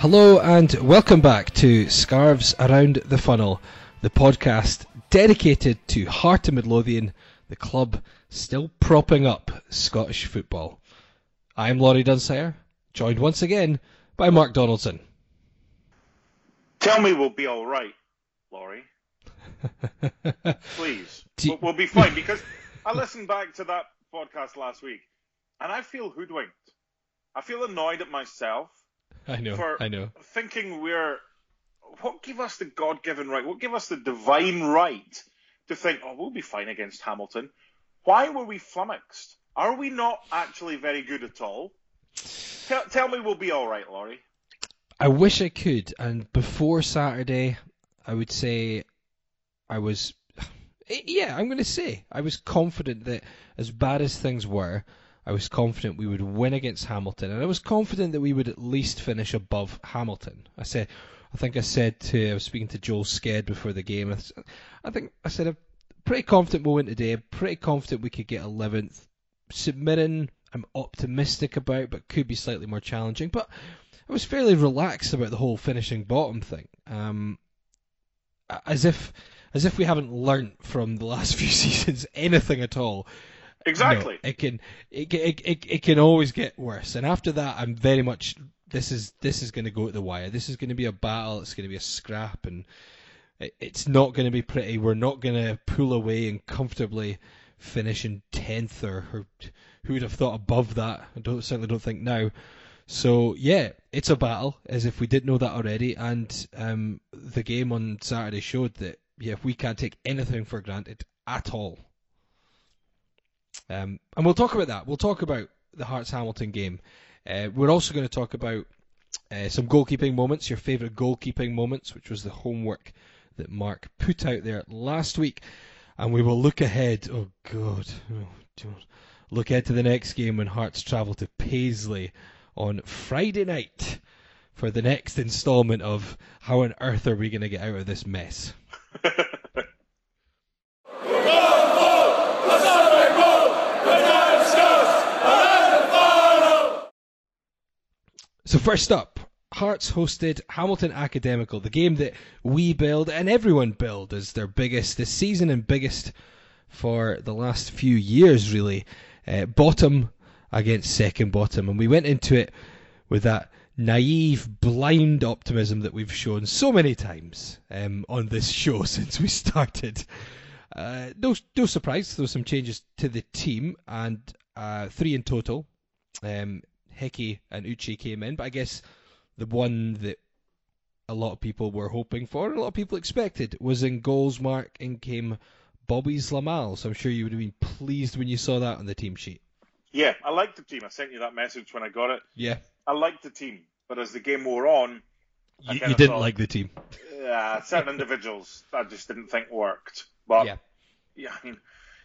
Hello and welcome back to Scarves Around the Funnel, the podcast dedicated to Heart of Midlothian, the club still propping up Scottish football. I'm Laurie Dunsire, joined once again by Mark Donaldson. Tell me we'll be all right, Laurie. Please. We'll be fine, because I listened back to that podcast last week and I feel hoodwinked. I feel annoyed at myself. I know. Thinking what gave us the God-given right? What gave us the divine right to think, oh, we'll be fine against Hamilton? Why were we flummoxed? Are we not actually very good at all? Tell me we'll be all right, Laurie. I wish I could. And before Saturday, I would say I was confident that as bad as things were, I was confident we would win against Hamilton, and I was confident that we would at least finish above Hamilton. I was speaking to Joel Sked before the game, I said I'm pretty confident we'll win today, pretty confident we could get 11th. Submitting, I'm optimistic about, but could be slightly more challenging. But I was fairly relaxed about the whole finishing bottom thing, as if we haven't learnt from the last few seasons anything at all. Exactly. No, it can always get worse, and after that, I'm very much this is going to go to the wire. This is going to be a battle. It's going to be a scrap, and it's not going to be pretty. We're not going to pull away and comfortably finish in 10th, or who would have thought above that? I certainly don't think now. So yeah, it's a battle, as if we didn't know that already, and the game on Saturday showed that we can't take anything for granted at all. And we'll talk about that. We'll talk about the Hearts-Hamilton game. We're also going to talk about some goalkeeping moments, your favourite goalkeeping moments, which was the homework that Mark put out there last week. And we will look ahead. Look ahead to the next game when Hearts travel to Paisley on Friday night for the next instalment of How on Earth Are We Going to Get Out of This Mess? So first up, Hearts hosted Hamilton Academical, the game that we billed and everyone billed as their biggest this season and biggest for the last few years, really. Bottom against second bottom. And we went into it with that naive, blind optimism that we've shown so many times on this show since we started. No surprise, there were some changes to the team, and three in total. Hickey and Uche came in, but I guess the one that a lot of people were hoping for, and a lot of people expected, was in goals. Mark, in came Bobby Zlámal, so I'm sure you would have been pleased when you saw that on the team sheet. Yeah, I liked the team. I sent you that message when I got it. Yeah. I liked the team, but as the game wore on... You didn't like the team. Yeah, certain individuals I just didn't think worked. But, yeah, I mean,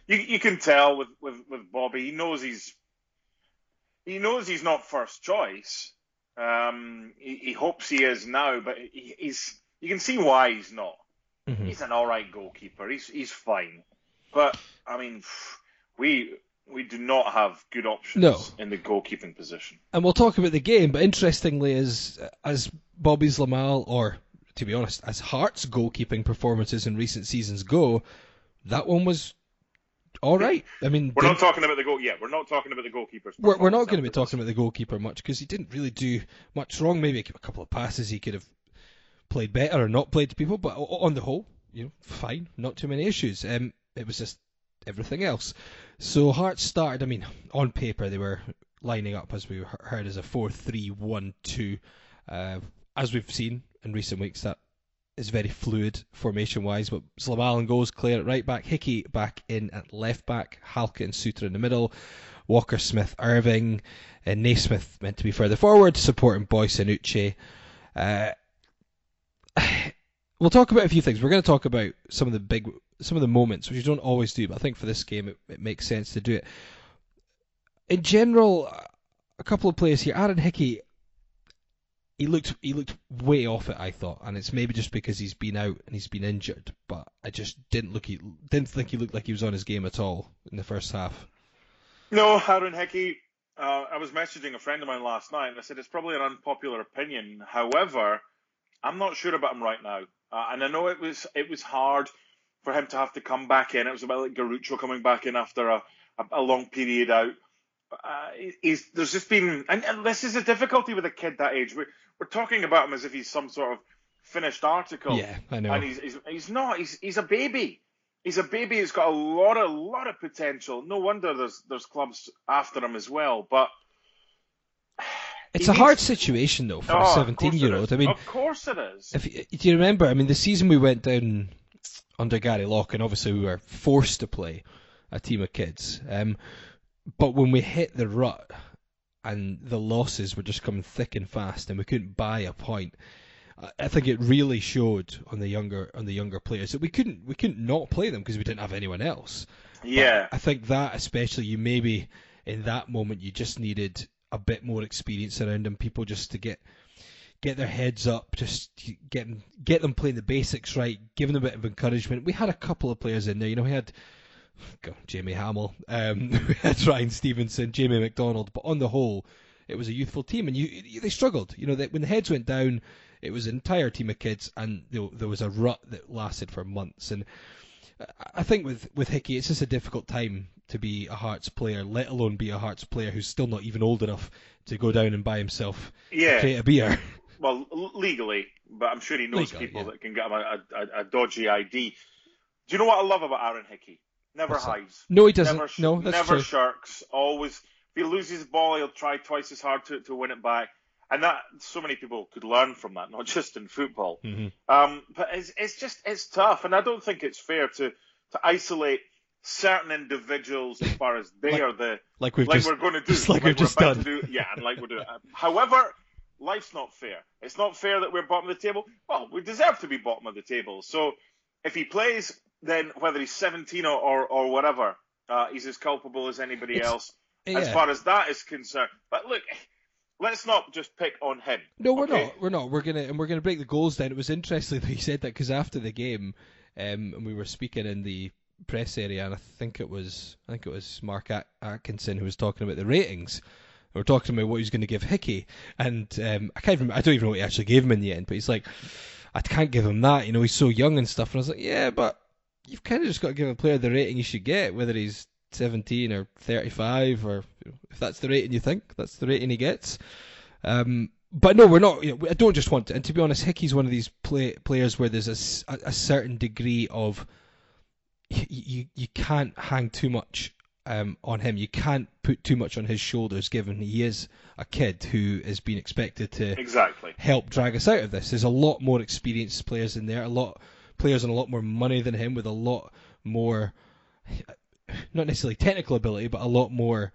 you can tell with Bobby, he knows he's not first choice. He hopes he is now, but you can see why he's not. Mm-hmm. He's an all right goalkeeper. He's fine, but I mean, we do not have good options in the goalkeeping position. And we'll talk about the game, but interestingly, as Bobby Zlámal, or to be honest, as Hearts' goalkeeping performances in recent seasons go, that one was all right. I mean, we're not talking about the goal. Yeah, we're not talking about the goalkeepers. We're not going to be talking about the goalkeeper much, because he didn't really do much wrong. Maybe a couple of passes he could have played better or not played to people, but on the whole, fine, not too many issues. It was just everything else. So Hearts started. I mean, on paper they were lining up, as we heard, as a 4-3-1-2. As we've seen in recent weeks, that is very fluid formation-wise, but Zlámal and goals, Clare at right back, Hickey back in at left back, Halkett and Suter in the middle, Walker, Smith, Irving, and Naismith meant to be further forward, supporting Boyce and Uche. We'll talk about a few things. We're going to talk about some of the moments, which you don't always do, but I think for this game it makes sense to do it. In general, a couple of players here. Aaron Hickey, He looked way off it, I thought, and it's maybe just because he's been out and he's been injured. But I just didn't think he looked like he was on his game at all in the first half. No, Aaron Hickey I was messaging a friend of mine last night, and I said, it's probably an unpopular opinion. However, I'm not sure about him right now. And I know it was hard for him to have to come back in. It was about like Garucho coming back in after a long period out. There's just been, and this is a difficulty with a kid that age. We're talking about him as if he's some sort of finished article. Yeah, I know. And he's not. He's a baby. He's a baby who's got a lot of potential. No wonder there's clubs after him as well. But it's a hard situation though for a 17-year-old. I mean, of course it is. Do you remember? I mean, the season we went down under Gary Locke, and obviously we were forced to play a team of kids. But when we hit the rut and the losses were just coming thick and fast, and we couldn't buy a point, I think it really showed on the younger players that we couldn't not play them because we didn't have anyone else. Yeah, but I think that especially, you maybe in that moment you just needed a bit more experience around them, people just to get their heads up, just get them playing the basics right, giving them a bit of encouragement. We had a couple of players in there, you know, we had. Jamie Hamill, Ryan Stevenson, Jamie McDonald, but on the whole, it was a youthful team, and they struggled. You know, that when the heads went down, it was an entire team of kids, and there was a rut that lasted for months. And I think with Hickey, it's just a difficult time to be a Hearts player, let alone be a Hearts player who's still not even old enough to go down and buy himself a beer. Well, legally, but I'm sure he knows that can get him a dodgy ID. Do you know what I love about Aaron Hickey? Never hides. No, he doesn't. Never shirks. Always, if he loses the ball, he'll try twice as hard to win it back. And that, so many people could learn from that, not just in football. Mm-hmm. But it's tough, and I don't think it's fair to isolate certain individuals as far as they are the we're going to do, just like we're just about done. To do, yeah, and like we're doing. However, life's not fair. It's not fair that we're bottom of the table. Well, we deserve to be bottom of the table. So if he plays, then whether he's 17 or whatever, he's as culpable as anybody else as far as that is concerned. But look, let's not just pick on him. No, we're not. We're gonna break the goals down. It was interesting that you said that because after the game, and we were speaking in the press area, and I think it was Mark Atkinson who was talking about the ratings. We're talking about what he's going to give Hickey, and I don't even know what he actually gave him in the end. But he's like, I can't give him that. You know, he's so young and stuff. And I was like, yeah, but you've kind of just got to give a player the rating he should get, whether he's 17 or 35, or you know, if that's the rating you think, that's the rating he gets. But no, we're not. You know, I don't just want to. And to be honest, Hickey's one of these players where there's a certain degree of you can't hang too much on him. You can't put too much on his shoulders, given he is a kid who has been expected to help drag us out of this. There's a lot more experienced players in there, players on a lot more money than him, with a lot more, not necessarily technical ability, but a lot more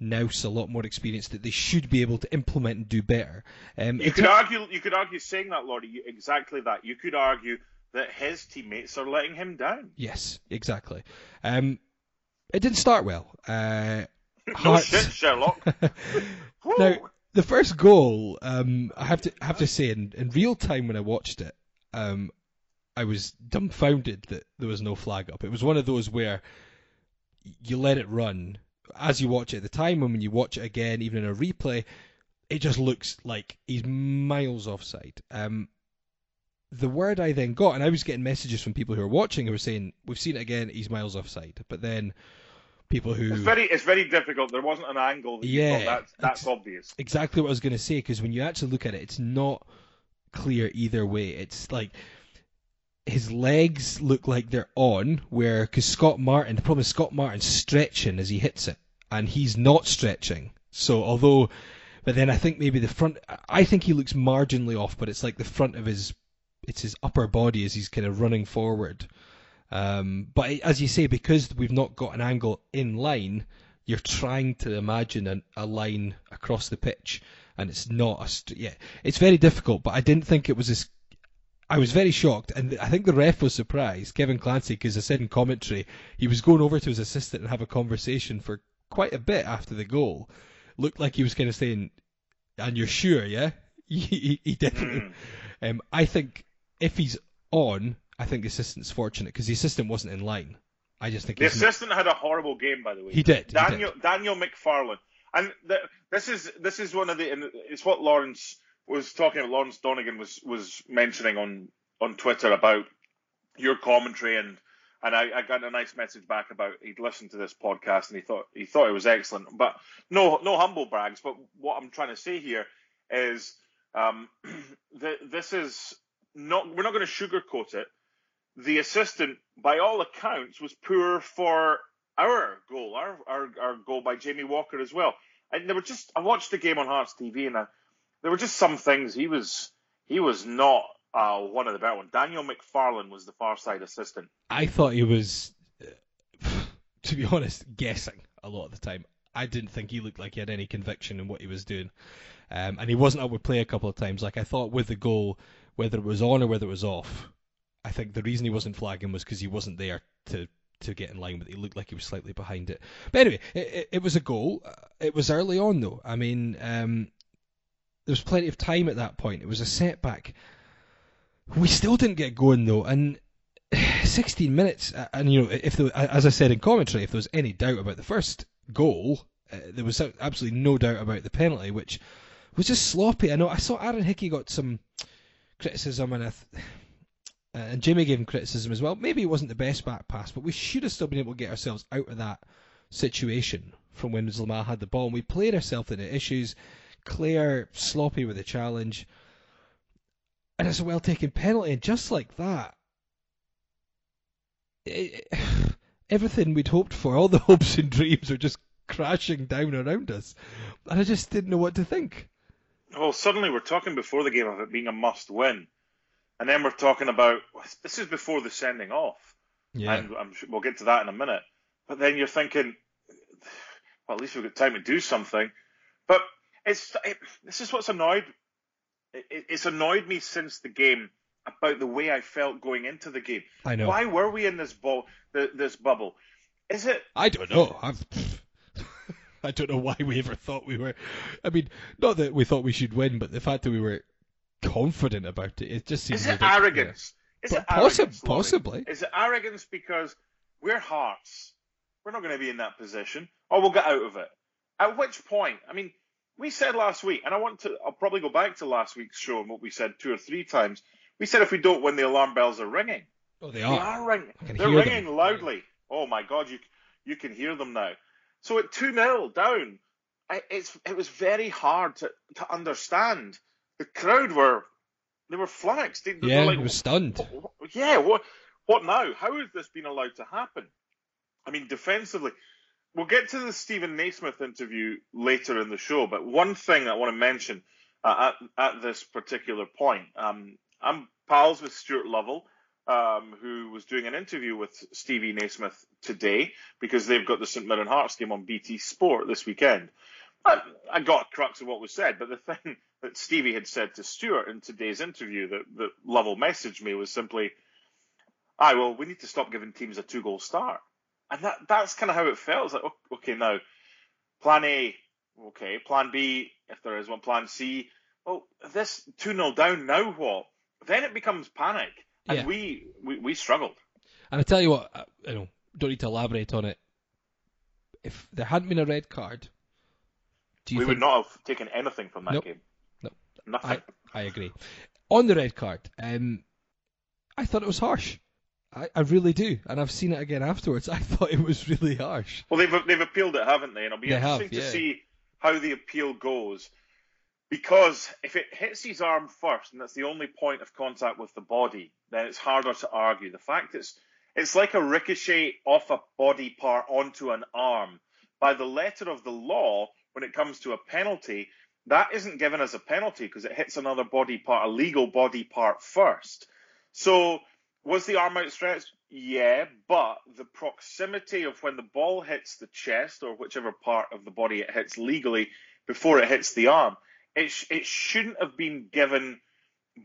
nous, a lot more experience that they should be able to implement and do better. You could argue saying that, Laurie, exactly that. You could argue that his teammates are letting him down. Yes, exactly. It didn't start well. No shit, Sherlock. Now, the first goal, I have to say, in real time when I watched it, I was dumbfounded that there was no flag up. It was one of those where you let it run as you watch it at the time, and when you watch it again, even in a replay, it just looks like he's miles offside. The word I then got, and I was getting messages from people who were watching who were saying, we've seen it again, he's miles offside. But then people who... It's very difficult. There wasn't an angle that you thought that's obvious. Exactly what I was going to say, because when you actually look at it, it's not clear either way. It's like... His legs look like they're on, because the problem is Scott Martin's stretching as he hits it, and he's not stretching. So but then I think maybe I think he looks marginally off, but it's like the front of it's his upper body as he's kind of running forward. But as you say, because we've not got an angle in line, you're trying to imagine a line across the pitch, and it's not it's very difficult, but I didn't think it was as... I was very shocked, and I think the ref was surprised, Kevin Clancy, because I said in commentary he was going over to his assistant and have a conversation for quite a bit after the goal. Looked like he was kind of saying, and you're sure, yeah? He definitely... I think if he's on, I think the assistant's fortunate, because the assistant wasn't in line. I just think... The assistant had a horrible game, by the way. He did. Daniel McFarlane. And this is one of the, and it's what Lawrence was talking about. Lawrence Donegan was mentioning on Twitter about your commentary, and I got a nice message back about he'd listened to this podcast and he thought it was excellent. But no humble brags. But what I'm trying to say here is this is not, we're not going to sugarcoat it. The assistant, by all accounts, was poor for our goal, our goal by Jamie Walker as well. And there were just, I watched the game on Hearts TV, and there were just some things he was not one of the better ones. Daniel McFarlane was the far side assistant. I thought he was, to be honest, guessing a lot of the time. I didn't think he looked like he had any conviction in what he was doing, and he wasn't up with play a couple of times. Like, I thought with the goal, whether it was on or whether it was off, I think the reason he wasn't flagging was because he wasn't there to get in line with it. He looked like he was slightly behind it. But anyway, it was a goal. It was early on, though. I mean, there was plenty of time at that point. It was a setback. We still didn't get going, though. And 16 minutes, and you know, if there, as I said in commentary, if there was any doubt about the first goal, there was absolutely no doubt about the penalty, which was just sloppy. I know I saw Aaron Hickey got some criticism, and and Jamie gave him criticism as well. Maybe it wasn't the best back pass, but we should have still been able to get ourselves out of that situation from when Zlámal had the ball. And we played ourselves into issues. Clare sloppy with the challenge. And it's a well-taken penalty. And just like that, everything we'd hoped for, all the hopes and dreams are just crashing down around us. And I just didn't know what to think. Well, suddenly we're talking before the game of it being a must-win. And then we're talking about, this is before the sending off. Yeah. And I'm sure we'll get to that in a minute. But then you're thinking, well, at least we've got time to do something. But this is what's annoyed. It's annoyed me since the game about the way I felt going into the game. I know. Why were we in this bubble? Is it? I don't know. I don't know why we ever thought we were. I mean, not that we thought we should win, but the fact that we were confident about it, it just seems. Is it arrogance? Is it arrogance? Possibly. Is it arrogance because we're Hearts? We're not going to be in that position, or we'll get out of it. At which point, I mean, we said last week, and I'll probably go back to last week's show and what we said 2 or 3 times. We said if we don't win, the alarm bells are ringing. Oh, they are ringing. They're ringing them loudly. Oh my God, you can hear them now. So at 2-0 down, it was very hard to understand. The crowd were flummoxed. They were like, they were stunned. What now? How has this been allowed to happen? I mean, defensively, we'll get to the Stephen Naismith interview later in the show, but one thing I want to mention at this particular point, I'm pals with Stuart Lovell, who was doing an interview with Stevie Naismith today, because they've got the St Mirren Hearts game on BT Sport this weekend. I got a crux of what was said, but the thing that Stevie had said to Stuart in today's interview that Lovell messaged me was simply, well, we need to stop giving teams a 2-goal start. And that's kind of how it felt. It's like, okay, now, plan A, okay, plan B, if there is one, plan C. Well, this 2-0 down, now what? Then it becomes panic, and we struggled. And I tell you what, I don't need to elaborate on it. If there hadn't been a red card, we would not have taken anything from that game. No, nothing. I agree. On the red card, I thought it was harsh. I really do, and I've seen it again afterwards. I thought it was really harsh. Well, they've appealed it, haven't they? And it'll be interesting to see how the appeal goes, because if it hits his arm first, and that's the only point of contact with the body, then it's harder to argue. The fact it's like a ricochet off a body part onto an arm. By the letter of the law, when it comes to a penalty, that isn't given as a penalty because it hits another body part, a legal body part first. So was the arm outstretched? Yeah, but the proximity of when the ball hits the chest or whichever part of the body it hits legally before it hits the arm, it shouldn't have been given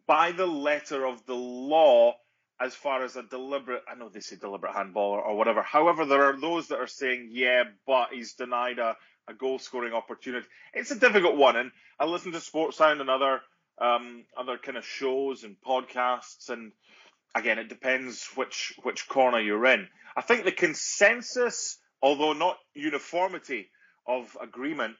by the letter of the law as far as a deliberate, I know they say deliberate handball or whatever. However, there are those that are saying, yeah, but he's denied a goal-scoring opportunity. It's a difficult one, and I listen to Sports Sound and other kind of shows and podcasts, and again, it depends which corner you're in. I think the consensus, although not uniformity of agreement,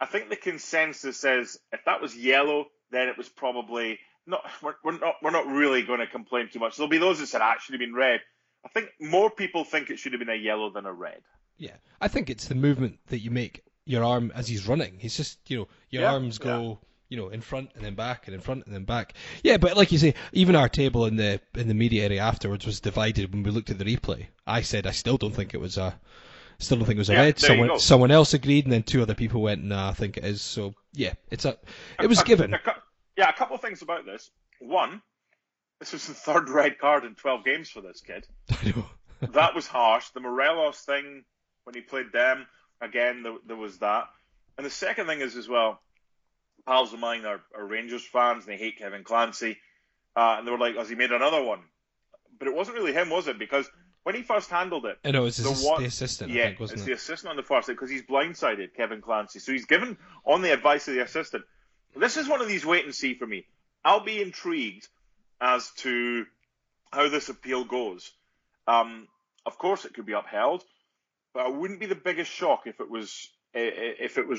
I think the consensus is if that was yellow, then it was probably not. We're not really going to complain too much. There'll be those that said it should have been red. I think more people think it should have been a yellow than a red. Yeah, I think it's the movement that you make your arm as he's running. He's just, you know, your arms go, you know, in front and then back and in front and then back. Yeah, but like you say, even our table in the media area afterwards was divided when we looked at the replay. I said I still don't think it was a red. Someone else agreed, and then two other people went, "Nah, I think it is." So yeah, it was given. A couple of things about this. One, this was the third red card in 12 games for this kid. I know. That was harsh. The Morelos thing when he played them again, there was that. And the second thing is as well, pals of mine are Rangers fans and they hate Kevin Clancy, and they were like, "Has he made another one?" But it wasn't really him, was it? Because when he first handled it, I know, it's the assistant. Yeah, I think, wasn't it? The assistant on the first, because he's blindsided Kevin Clancy, so he's given on the advice of the assistant. This is one of these wait and see for me. I'll be intrigued as to how this appeal goes. Of course, it could be upheld, but I wouldn't be the biggest shock if it was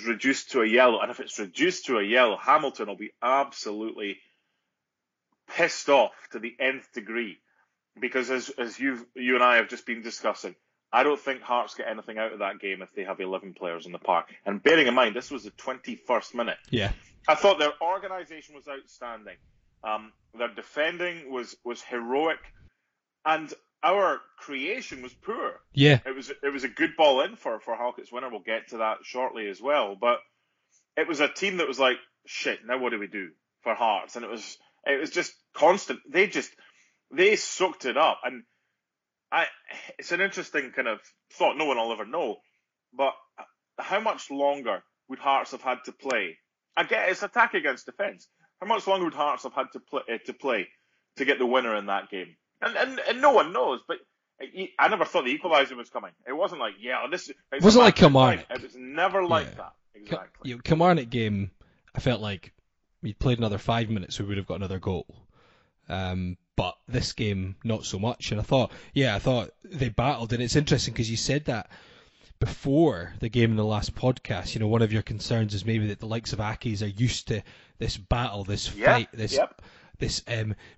reduced to a yellow. And if it's reduced to a yellow, Hamilton will be absolutely pissed off to the nth degree. Because as you and I have just been discussing, I don't think Hearts get anything out of that game if they have 11 players in the park. And bearing in mind, this was the 21st minute. Yeah, I thought their organisation was outstanding. Their defending was heroic, and our creation was poor. Yeah, it was a good ball in for Halkett's winner. We'll get to that shortly as well. But it was a team that was like, shit, now what do we do for Hearts? And it was just constant. They soaked it up, and it's an interesting kind of thought. No one will ever know, but how much longer would Hearts have had to play? I get it's attack against defence. How much longer would Hearts have had to play to get the winner in that game? And no one knows. But I never thought the equaliser was coming. It wasn't like this. It wasn't like Kilmarnock. It was never like that exactly. Kilmarnock game, I felt like we played another 5 minutes, we would have got another goal. But this game, not so much. And I thought they battled. And it's interesting because you said that before the game in the last podcast. You know, one of your concerns is maybe that the likes of Aki's are used to this battle, this fight, this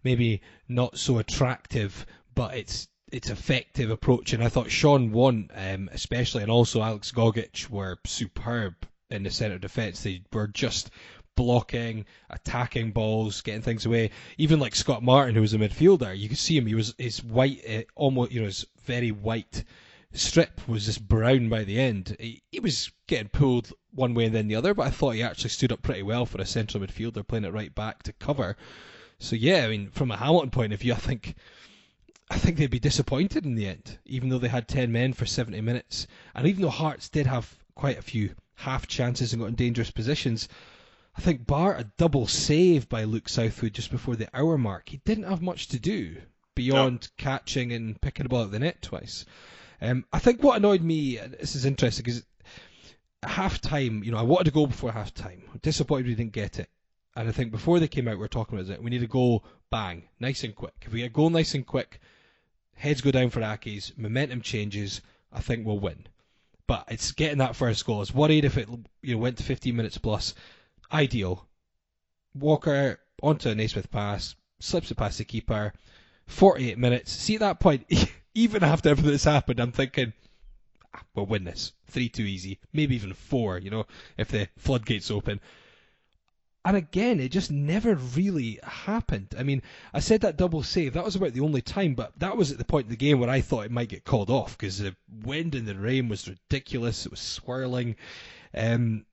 maybe not so attractive, but it's effective approach. And I thought Sean Wan, especially, and also Alex Gogic were superb in the centre of defence. They were just blocking, attacking balls, getting things away. Even like Scott Martin, who was a midfielder, you could see him. His white, almost, you know, his very white strip was just brown by the end. He was getting pulled one way and then the other, but I thought he actually stood up pretty well for a central midfielder playing it right back to cover. So yeah, I mean, from a Hamilton point of view, I think they'd be disappointed in the end, even though they had 10 men for 70 minutes, and even though Hearts did have quite a few half chances and got in dangerous positions. I think bar a double save by Luke Southwood just before the hour mark, he didn't have much to do beyond catching and picking the ball out of the net twice. I think what annoyed me, and this is interesting, because half-time, you know, I wanted a goal before half-time. I'm disappointed we didn't get it. And I think before they came out, we were talking about it. We need a goal, bang, nice and quick. If we get a goal nice and quick, heads go down for Aki's, momentum changes, I think we'll win. But it's getting that first goal. I was worried if it went to 15 minutes plus. Ideal. Walker onto a Naismith pass, slips it past the keeper, 48 minutes. See, at that point, even after everything that's happened, I'm thinking, we'll win this. 3-2 easy, maybe even 4, if the floodgates open. And again, it just never really happened. I mean, I said that double save, that was about the only time, but that was at the point in the game where I thought it might get called off because the wind and the rain was ridiculous, it was swirling, and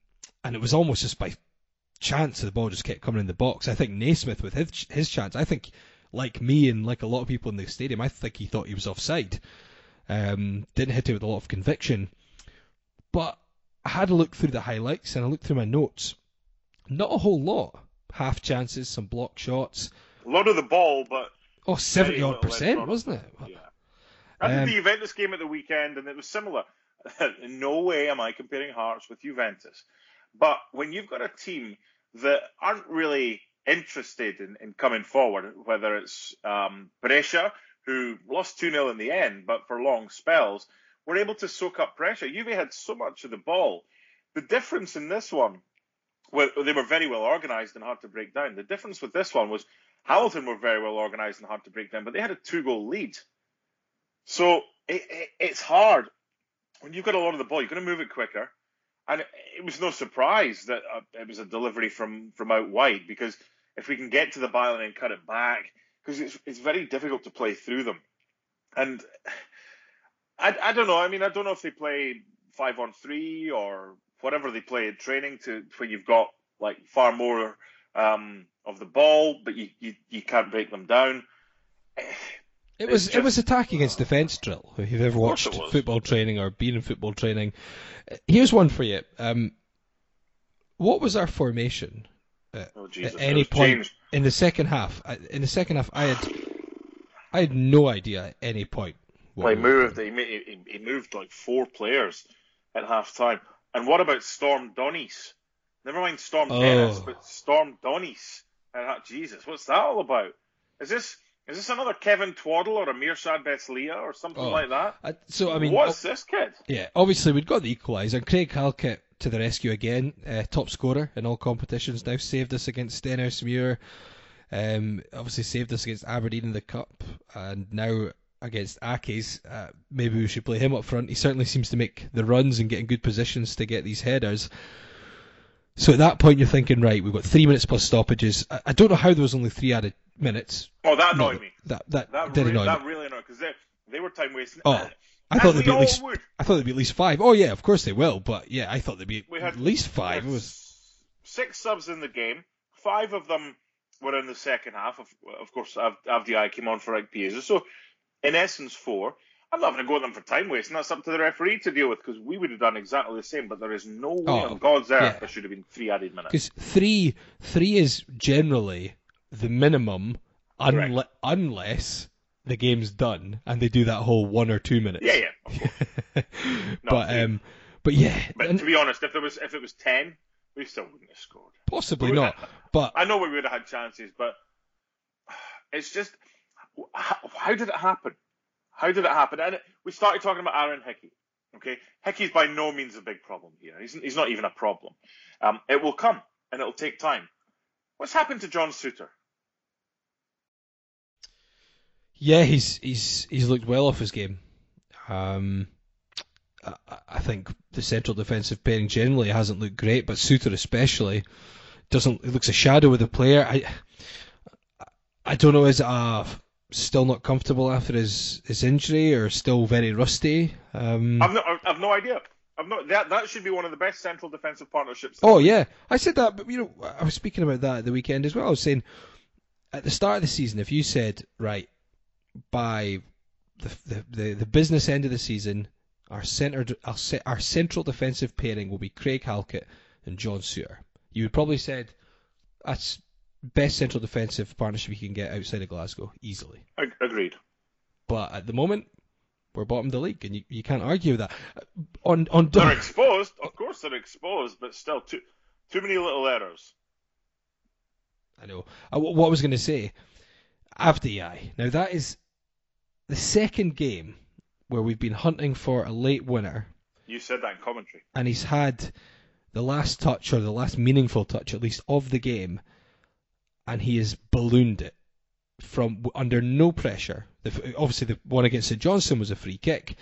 it was almost just by chance the ball just kept coming in the box. I think Naismith with his chance, I think, like me and like a lot of people in the stadium, I think he thought he was offside. Didn't hit it with a lot of conviction. But I had a look through the highlights and I looked through my notes. Not a whole lot. Half chances, some block shots. A lot of the ball, but 70-odd%, wasn't it? Yeah. I did the Juventus game at the weekend and it was similar. In no way am I comparing Hearts with Juventus. But when you've got a team that aren't really interested in coming forward, whether it's Brescia, who lost 2-0 in the end, but for long spells, were able to soak up pressure. Juve had so much of the ball The difference in this one, well, they were very well organised and hard to break down. The difference with this one was Hamilton were very well organised and hard to break down, but they had a 2-goal lead. So it's hard. When you've got a lot of the ball, you're going to move it quicker. And it was no surprise that it was a delivery from out wide, because if we can get to the byline and cut it back, because it's very difficult to play through them. And I don't know. I mean, I don't know if they play 5-on-3 or whatever they play at training to where you've got like far more of the ball, but you can't break them down. It was attack against defence drill. If you've ever watched football training or been in football training, here's one for you. What was our formation at any point in the second half? In the second half, I had no idea at any point. Well, he moved like 4 players at half time. And what about Storm Donnies? Never mind Storm Dennis, but Storm Donnies. Jesus, what's that all about? Is this another Kevin Twaddle or a Meershad Beslia or something like that? What's this kid? Yeah, obviously we'd got the equaliser, and Craig Halkett to the rescue again, top scorer in all competitions now, saved us against Stenhousemuir, obviously saved us against Aberdeen in the Cup, and now against Aki's, maybe we should play him up front. He certainly seems to make the runs and get in good positions to get these headers. So at that point, you're thinking, right, we've got 3 minutes plus stoppages. I don't know how there was only 3 added minutes. Oh, that annoyed me. That did really annoy me. That really annoyed me, because they were time wasting. Oh, I thought there'd be at least 5. Oh yeah, of course they will. But yeah, I thought there'd be at least 5. We had 6 subs in the game. 5 of them were in the second half. Of course, Avdijaj came on for Ikpeazu. So in essence, 4. I'm not going to go at them for time wasting. That's up to the referee to deal with, because we would have done exactly the same. But there is no way on God's earth there should have been 3 added minutes. Because three is generally the minimum, unless the game's done and they do that whole 1 or 2 minutes. Yeah, yeah. Of course. But yeah. But to be honest, if it was 10, we still wouldn't have scored. Possibly not. But I know we would have had chances. But it's just, how did it happen? How did it happen? And we started talking about Aaron Hickey. Okay, Hickey's by no means a big problem here. He's not even a problem. It will come, and it'll take time. What's happened to John Suter? Yeah, he's looked well off his game. I think the central defensive pairing generally hasn't looked great, but Suter especially doesn't. It looks a shadow of the player. I don't know. Is it still not comfortable after his injury, or still very rusty? I've no idea. That should be one of the best central defensive partnerships. Oh yeah, I said that. But I was speaking about that at the weekend as well. I was saying at the start of the season, if you said right by the business end of the season, our central defensive pairing will be Craig Halkett and John Suter, you would probably said that's best central defensive partnership you can get outside of Glasgow, easily. Agreed. But at the moment, we're bottom of the league, and you can't argue with that. They're exposed. Of course they're exposed, but still too many little errors. I know. What I was going to say, Avdijaj. Now, that is the second game where we've been hunting for a late winner. You said that in commentary. And he's had the last touch, or the last meaningful touch, at least, of the game, and he has ballooned it from under no pressure. Obviously, the one against St Johnstone was a free kick.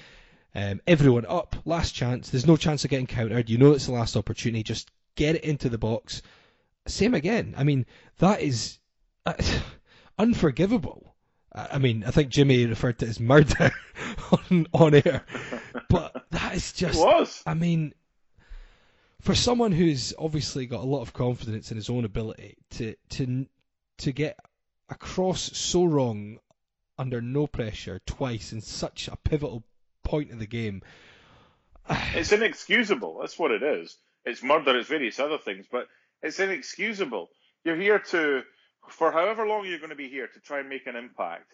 Everyone up, last chance. There's no chance of getting countered. You know it's the last opportunity. Just get it into the box. Same again. I mean, that is unforgivable. I mean, I think Jimmy referred to it as murder on air. But that is just... It was. I mean, for someone who's obviously got a lot of confidence in his own ability to get a cross so wrong under no pressure twice in such a pivotal point of the game, it's inexcusable. That's what it is. It's murder. It's various other things, but it's inexcusable. You're here for however long you're going to be here to try and make an impact.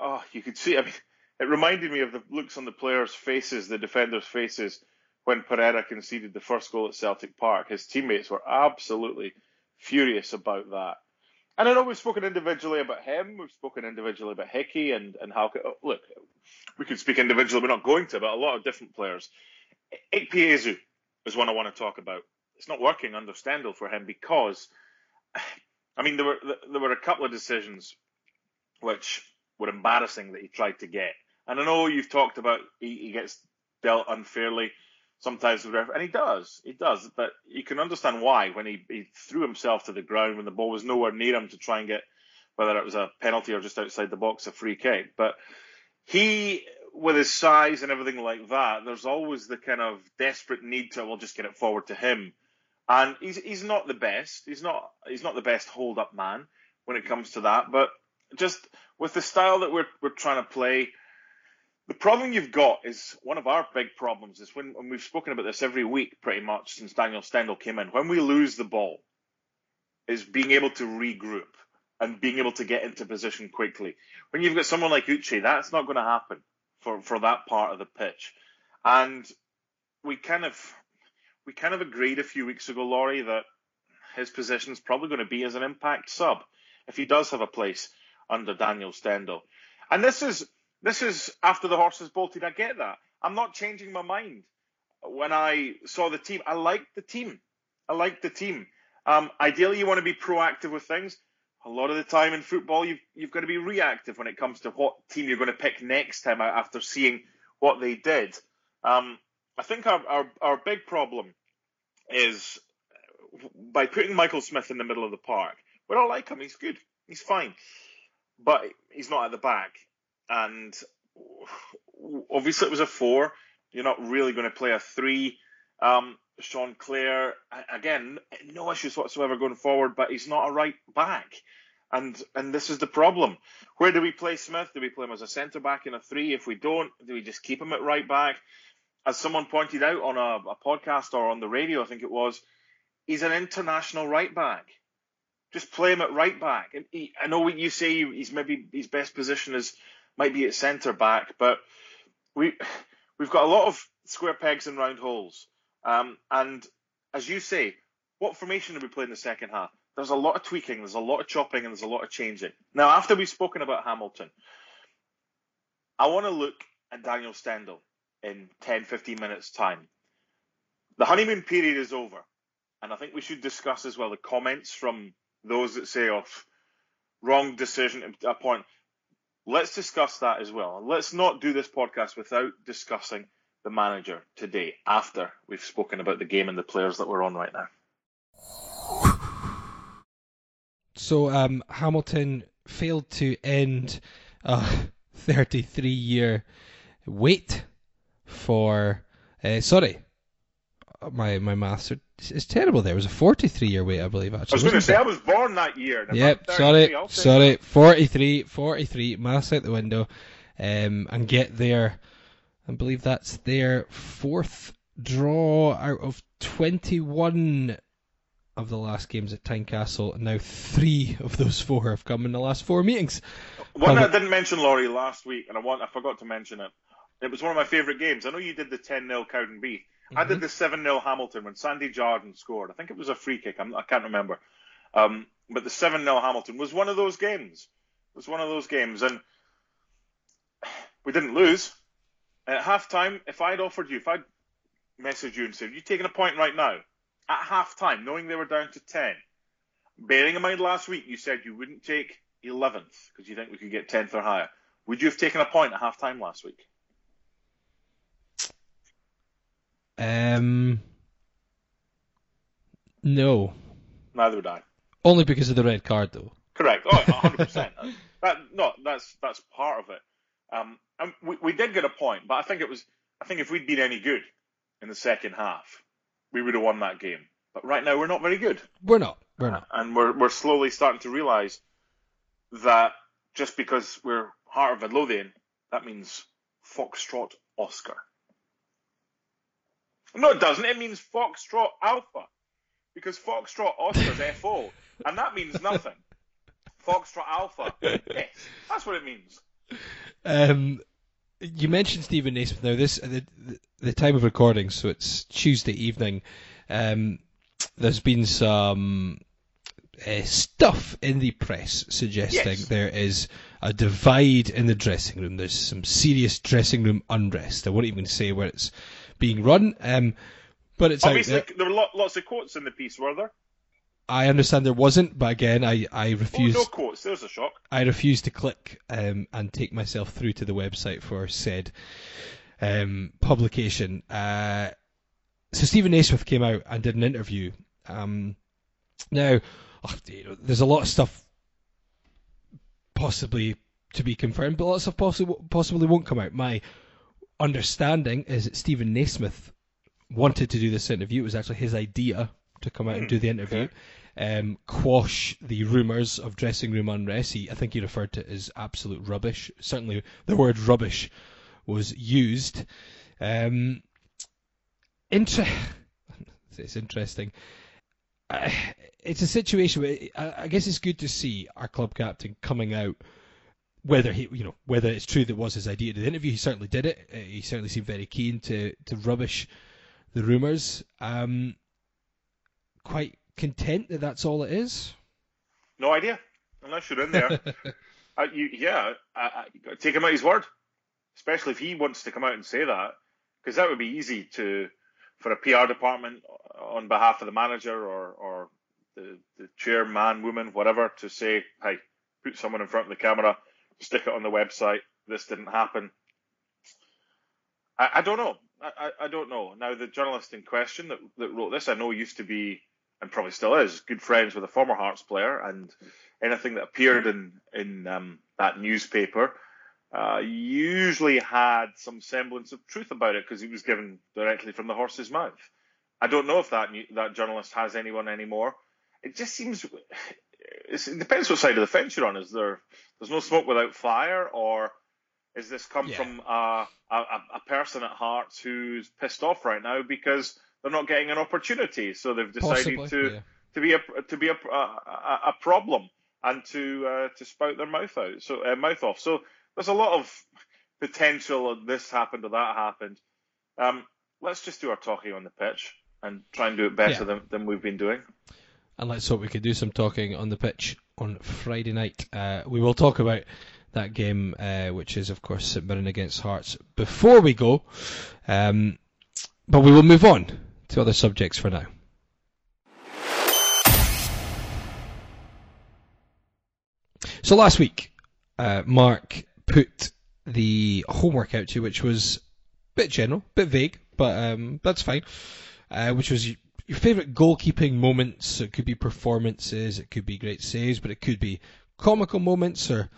Oh, you could see. I mean, it reminded me of the looks on the players' faces, the defenders' faces, when Pereira conceded the first goal at Celtic Park. His teammates were absolutely furious about that. And I know we've spoken individually about him, we've spoken individually about Hickey and Halkett. Oh, look, we could speak individually, we're not going to, but a lot of different players. Ikpeazu, is one I want to talk about. It's not working under Stendel for him because, I mean, there were a couple of decisions which were embarrassing that he tried to get. And I know you've talked about he gets dealt unfairly sometimes, and he does. But you can understand why when he threw himself to the ground when the ball was nowhere near him to try and get, whether it was a penalty or just outside the box, a free kick. But he, with his size and everything like that, there's always the kind of desperate need to, well, just get it forward to him. And he's not the best. He's not the best hold-up man when it comes to that. But just with the style that we're trying to play, the problem you've got is one of our big problems is when we've spoken about this every week pretty much since Daniel Stendel came in. When we lose the ball, is being able to regroup and being able to get into position quickly. When you've got someone like Uche, that's not going to happen for that part of the pitch. And we kind of agreed a few weeks ago, Laurie, that his position's probably going to be as an impact sub if he does have a place under Daniel Stendel. And this is after the horse has bolted. I get that. I'm not changing my mind. When I saw the team, I liked the team. Ideally, you want to be proactive with things. A lot of the time in football, you've got to be reactive when it comes to what team you're going to pick next time out after seeing what they did. I think our big problem is by putting Michael Smith in the middle of the park. We don't like him. He's good. He's fine. But he's not at the back. And obviously it was a 4. You're not really going to play a 3. Sean Clare, again, no issues whatsoever going forward, but he's not a right back. And this is the problem. Where do we play Smith? Do we play him as a centre-back in a 3? If we don't, do we just keep him at right back? As someone pointed out on a podcast or on the radio, I think it was, he's an international right back. Just play him at right back. And I know what you say, he's maybe his best position is might be at centre back, but we've got a lot of square pegs and round holes. And as you say, what formation do we play in the second half? There's a lot of tweaking, there's a lot of chopping, and there's a lot of changing. Now, after we've spoken about Hamilton, I want to look at Daniel Stendel in 10, 15 minutes' time. The honeymoon period is over, and I think we should discuss as well the comments from those that say, oh, wrong decision at that point. Let's discuss that as well. Let's not do this podcast without discussing the manager today after we've spoken about the game and the players that we're on right now. So Hamilton failed to end a 33-year wait for... My maths is terrible there. It was a 43-year wait, I believe, actually. I was going to say, I was born that year. Yep, sorry. 43, maths out the window. And get their, I believe that's their 4th draw out of 21 of the last games at Tynecastle. And now 3 of those 4 have come in the last 4 meetings. One I didn't mention, Laurie, last week, and I forgot to mention it. It was one of my favourite games. I know you did the 10-0 Cowdenbeath. Mm-hmm. I did the 7-0 Hamilton when Sandy Jardine scored. I think it was a free kick. I can't remember. But the 7-0 Hamilton was one of those games. And we didn't lose. At half-time, if I'd messaged you and said, you're taking a point right now, at half-time, knowing they were down to 10, bearing in mind last week you said you wouldn't take 11th because you think we could get 10th or higher, would you have taken a point at half-time last week? No. Neither would I. Only because of the red card, though. Correct. Oh, 100%. That's part of it. And we did get a point, but I think if we'd been any good in the second half, we would have won that game. But right now, we're not very good. We're not. And we're slowly starting to realise that just because we're Heart of Midlothian, that means Foxtrot Oscar. No, it doesn't. It means Foxtrot Alpha. Because Foxtrot Oscar's FO. And that means nothing. Foxtrot Alpha. Yes. That's what it means. You mentioned Stephen Naismith. Now, this at the time of recording, so it's Tuesday evening, there's been some stuff in the press suggesting there is a divide in the dressing room. There's some serious dressing room unrest. I won't even say where it's being run. But it's obviously out there. There were lots of quotes in the piece, were there? I understand there wasn't, but again, I refused. Oh, no quotes. There's a shock. I refused to click and take myself through to the website for said publication. So Stephen Naismith came out and did an interview. Now, there's a lot of stuff possibly to be confirmed, but lots of possibly won't come out. My understanding is that Stephen Naismith wanted to do this interview. It was actually his idea to come out and do the interview, quash the rumours of dressing room unrest. I think he referred to it as absolute rubbish. Certainly the word rubbish was used. It's interesting. It's a situation where I guess it's good to see our club captain coming out, whether it's true that it was his idea to do the interview. He certainly did it. He certainly seemed very keen to rubbish the rumours. Quite content that that's all it is? No idea. Unless you're in there. Take him at his word. Especially if he wants to come out and say that. Because that would be easy for a PR department on behalf of the manager or the chairman, woman, whatever, to say, hey, put someone in front of the camera, stick it on the website, this didn't happen. I don't know. I don't know. Now, the journalist in question that wrote this, I know used to be, and probably still is, good friends with a former Hearts player, and anything that appeared in that newspaper usually had some semblance of truth about it because it was given directly from the horse's mouth. I don't know if that journalist has anyone anymore. It just seems... It depends what side of the fence you're on. There's no smoke without fire, or... Is this come from a person at Hearts who's pissed off right now because they're not getting an opportunity, so they've decided to be a problem and to spout their mouth off. So there's a lot of potential. This happened or that happened. Let's just do our talking on the pitch and try and do it better than we've been doing. And let's hope we can do some talking on the pitch on Friday night. We will talk about that game, which is, of course, St Mirren against Hearts, before we go. But we will move on to other subjects for now. So last week, Mark put the homework out to you, which was a bit general, a bit vague, but that's fine, which was your favourite goalkeeping moments. It could be performances, it could be great saves, but it could be comical moments or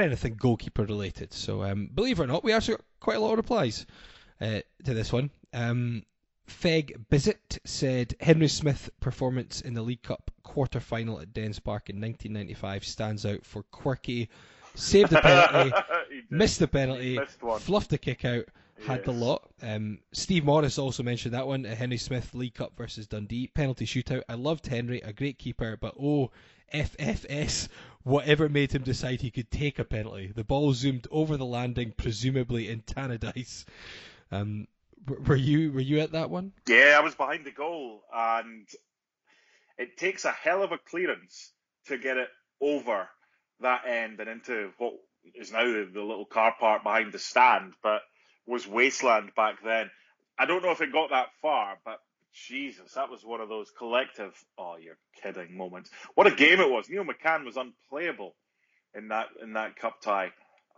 anything goalkeeper related. So believe it or not, we actually got quite a lot of replies to this one. Feg Bizet said Henry Smith's performance in the League Cup quarter final at Dens Park in 1995 stands out for quirky, saved the penalty, missed the penalty, fluffed the kick out, had the lot. Steve Morris also mentioned that one. Henry Smith League Cup versus Dundee penalty shootout. I loved Henry, a great keeper, but FFS, whatever made him decide he could take a penalty. The ball zoomed over the landing, presumably in Tannadice. Were you at that one? Yeah, I was behind the goal, and it takes a hell of a clearance to get it over that end and into what is now the little car park behind the stand, but was wasteland back then. I don't know if it got that far, but Jesus, that was one of those collective, oh, you're kidding moments. What a game it was. Neil McCann was unplayable in that cup tie.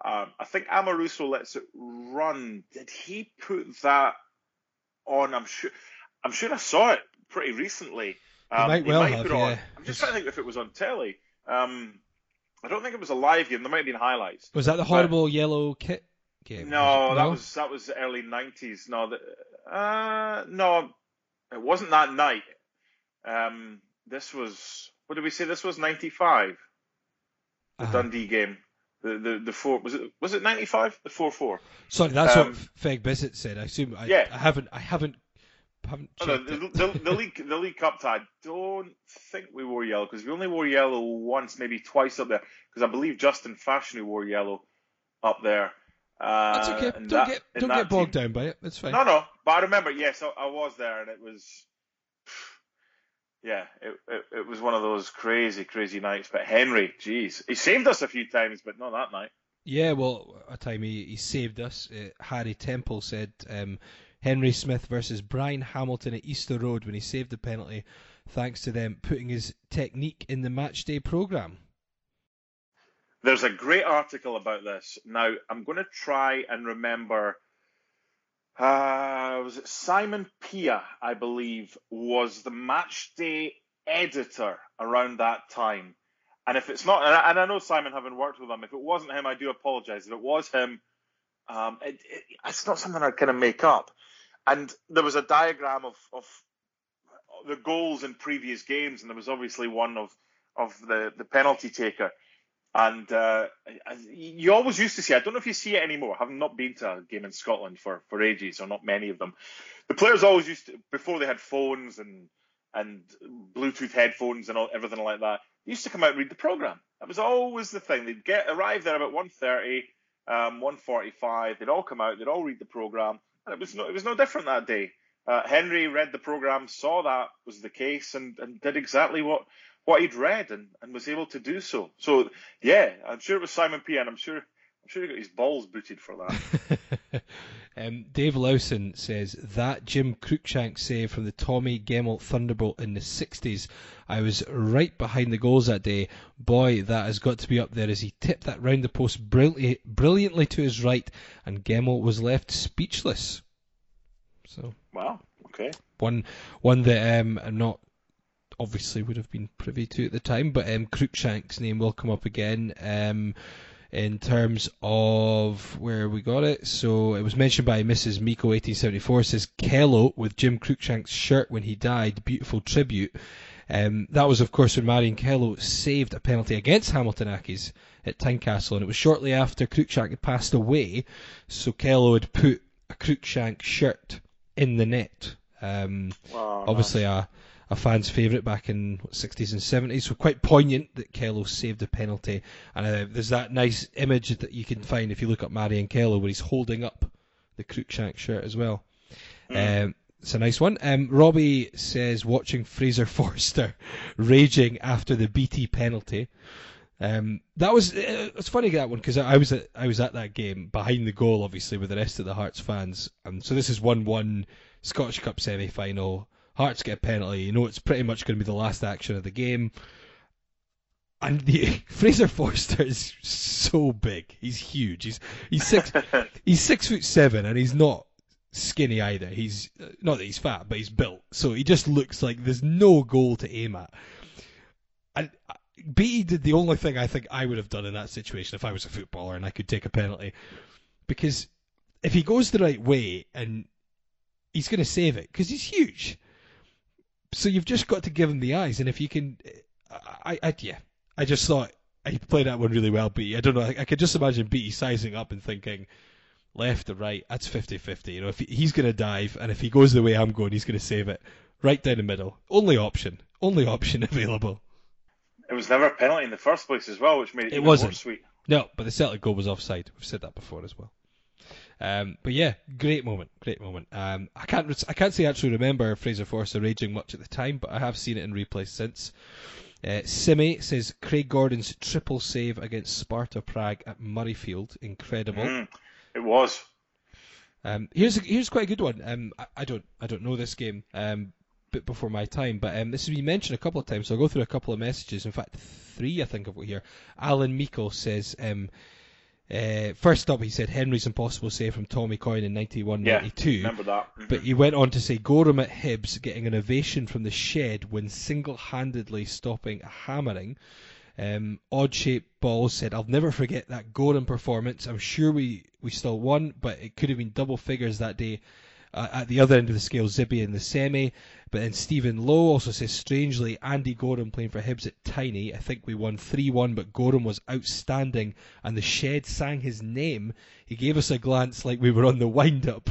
I think Amoruso lets it run. Did he put that on? I'm sure I saw it pretty recently. He might have. I'm just trying to think if it was on telly. I don't think it was a live game. There might have been highlights. Was that the horrible yellow kit game? No, that was the early 90s. No. It wasn't that night. This was, what did we say? This was 95, the Dundee game. The four, was it 95? The 4-4. Sorry, that's what Feg Bissett said. I assume. I haven't. The League Cup tie. I don't think we wore yellow because we only wore yellow once, maybe twice up there. Because I believe Justin Fashion wore yellow up there. That's okay. Don't get bogged down by it. That's fine. No. But I remember, yes, I was there, and it was, it was one of those crazy, crazy nights. But Henry, jeez, he saved us a few times, but not that night. Yeah, well, a time he saved us. Harry Temple said Henry Smith versus Brian Hamilton at Easter Road when he saved the penalty, thanks to them putting his technique in the matchday programme. There's a great article about this. Now, I'm going to try and remember, was it Simon Pia, I believe, was the matchday editor around that time. And if it's not, and I know Simon, having worked with him, if it wasn't him, I do apologise. If it was him, it's not something I kind of make up. And there was a diagram of the goals in previous games, and there was obviously one of the penalty taker. And you always used to see, I don't know if you see it anymore, having not been to a game in Scotland for ages, or not many of them. The players always used to, before they had phones and Bluetooth headphones and all, everything like that, they used to come out and read the programme. That was always the thing. They'd arrive there about 1:30, 1:45. They'd all come out. They'd all read the programme. And it was no different that day. Henry read the programme, saw that was the case, and did exactly what he'd read and was able to do so. So, yeah, I'm sure it was Simon P, and I'm sure he got his balls booted for that. Dave Lowson says, that Jim Cruikshank save from the Tommy Gemmell Thunderbolt in the 60s. I was right behind the goals that day. Boy, that has got to be up there as he tipped that round the post brilliantly to his right, and Gemmell was left speechless. So, wow, okay. One that I'm not... obviously would have been privy to at the time, but Cruikshank's name will come up again in terms of where we got it. So it was mentioned by Mrs. Miko 1874, says Kello with Jim Cruikshank's shirt when he died, beautiful tribute. That was of course when Marion Kello saved a penalty against Hamilton Accies at Tynecastle, and it was shortly after Cruikshank had passed away, so Kello had put a Cruikshank shirt in the net. Wow, obviously nice. A fan's favourite back in the 60s and 70s, so quite poignant that Kello saved a penalty. And there's that nice image that you can find if you look up Marion Kello where he's holding up the Cruikshank shirt as well. It's a nice one. Robbie says, watching Fraser Forster raging after the BT penalty. That was it's funny, that one, because I was at that game behind the goal, obviously, with the rest of the Hearts fans. And so this is 1-1 Scottish Cup semi-final. Hearts get a penalty. You know it's pretty much going to be the last action of the game. And Fraser Forster is so big. He's huge. He's 6'7", and he's not skinny either. He's not that he's fat, but he's built. So he just looks like there's no goal to aim at. And BT did the only thing I think I would have done in that situation if I was a footballer and I could take a penalty, because if he goes the right way, and he's going to save it because he's huge. So you've just got to give him the eyes, and if you can, I just thought he played that one really well, BT. I don't know, I could just imagine BT sizing up and thinking, left or right, that's 50-50. You know, if he's going to dive, and if he goes the way I'm going, he's going to save it right down the middle. Only option available. It was never a penalty in the first place as well, which made it even more sweet. No, but the Celtic goal was offside. We've said that before as well. But yeah, great moment. I can't say I actually remember Fraser Forster raging much at the time, but I have seen it in replay since. Simi says Craig Gordon's triple save against Sparta Prague at Murrayfield, incredible. It was. Here's quite a good one. I don't know this game, bit before my time, but this has been mentioned a couple of times, so I'll go through a couple of messages. In fact, 3 I think I've got here. Alan Miko says. First up, he said Henry's impossible save from Tommy Coyne in 91-92. Yeah, remember that. But he went on to say Goram at Hibs getting an ovation from the shed when single-handedly stopping a hammering. Odd-shaped balls said, I'll never forget that Goram performance. I'm sure we still won, but it could have been double figures that day. At the other end of the scale, Zibby in the semi. But then Stephen Lowe also says, strangely, Andy Goram playing for Hibs at Tiny. I think we won 3-1, but Goram was outstanding, and the shed sang his name. He gave us a glance like we were on the wind-up.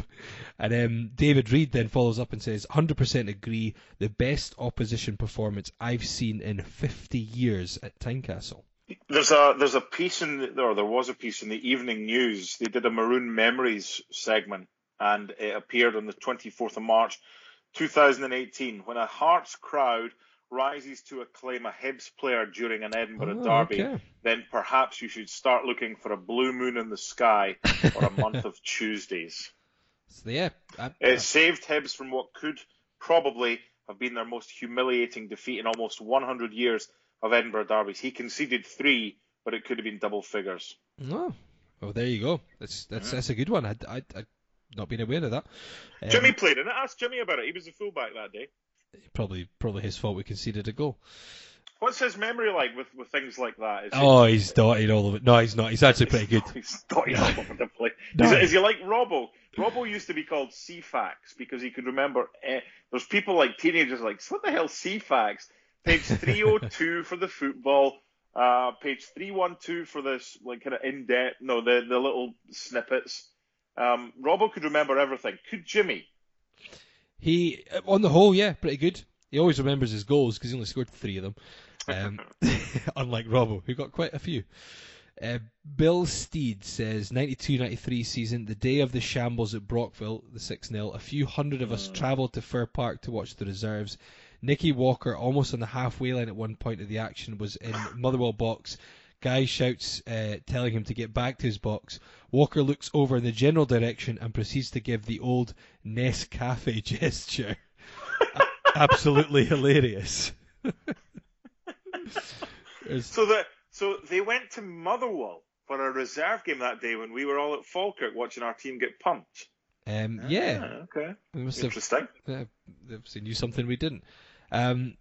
And David Reid then follows up and says, 100% agree, the best opposition performance I've seen in 50 years at Tynecastle. There's a piece there was a piece in the Evening News. They did a Maroon Memories segment, and it appeared on the 24th of March 2018, when a Hearts crowd rises to acclaim a Hibs player during an Edinburgh derby, okay. Then perhaps you should start looking for a blue moon in the sky or a month of Tuesdays. So yeah, it saved Hibs from what could probably have been their most humiliating defeat in almost 100 years of Edinburgh derbies. He conceded 3, but it could have been double figures. Oh, well, there you go. That's a good one. I'd not been aware of that. Jimmy played in it. Ask Jimmy about it. He was a fullback that day. Probably his fault we conceded a goal. What's his memory like with things like that? He's dotted all over. No, he's not. He's actually pretty good. He's dotted all over the place. No. Is he like Robbo? Robbo used to be called CFAX because he could remember. There's people like teenagers like, what the hell, CFAX? Page 302 for the football. Page 312 for this like kind of in depth. No, the little snippets. Robbo could remember everything. Could Jimmy? He, on the whole, yeah, pretty good. He always remembers his goals because he only scored 3 of them. Unlike Robbo, who got quite a few. Bill Steed says, 92-93 season, the day of the shambles at Brockville, the 6-0, a few hundred of us travelled to Fir Park to watch the reserves. Nicky Walker, almost on the halfway line at one point of the action, was in Motherwell box. Guy shouts, telling him to get back to his box. Walker looks over in the general direction and proceeds to give the old Nescafe gesture. Absolutely hilarious. So they went to Motherwell for a reserve game that day when we were all at Falkirk watching our team get pumped. Yeah. Okay. Interesting. They obviously knew something we didn't. Henry,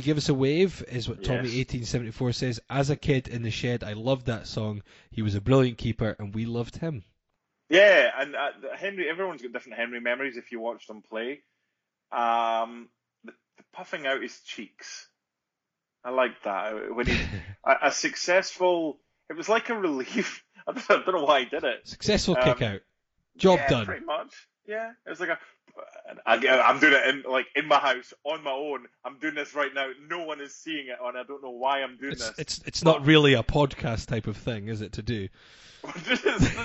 give us a wave, is what Tommy1874 says. As a kid in the shed, I loved that song. He was a brilliant keeper, and we loved him. Yeah, and Henry, everyone's got different Henry memories if you watch them play. The puffing out his cheeks. I like that. When he a successful, it was like a relief. I don't know why he did it. Successful kick out, job done. Pretty much. Yeah, it was like I'm doing it in my house on my own. I'm doing this right now. No one is seeing it, and I don't know why I'm doing this. It's not really a podcast type of thing, is it? To do.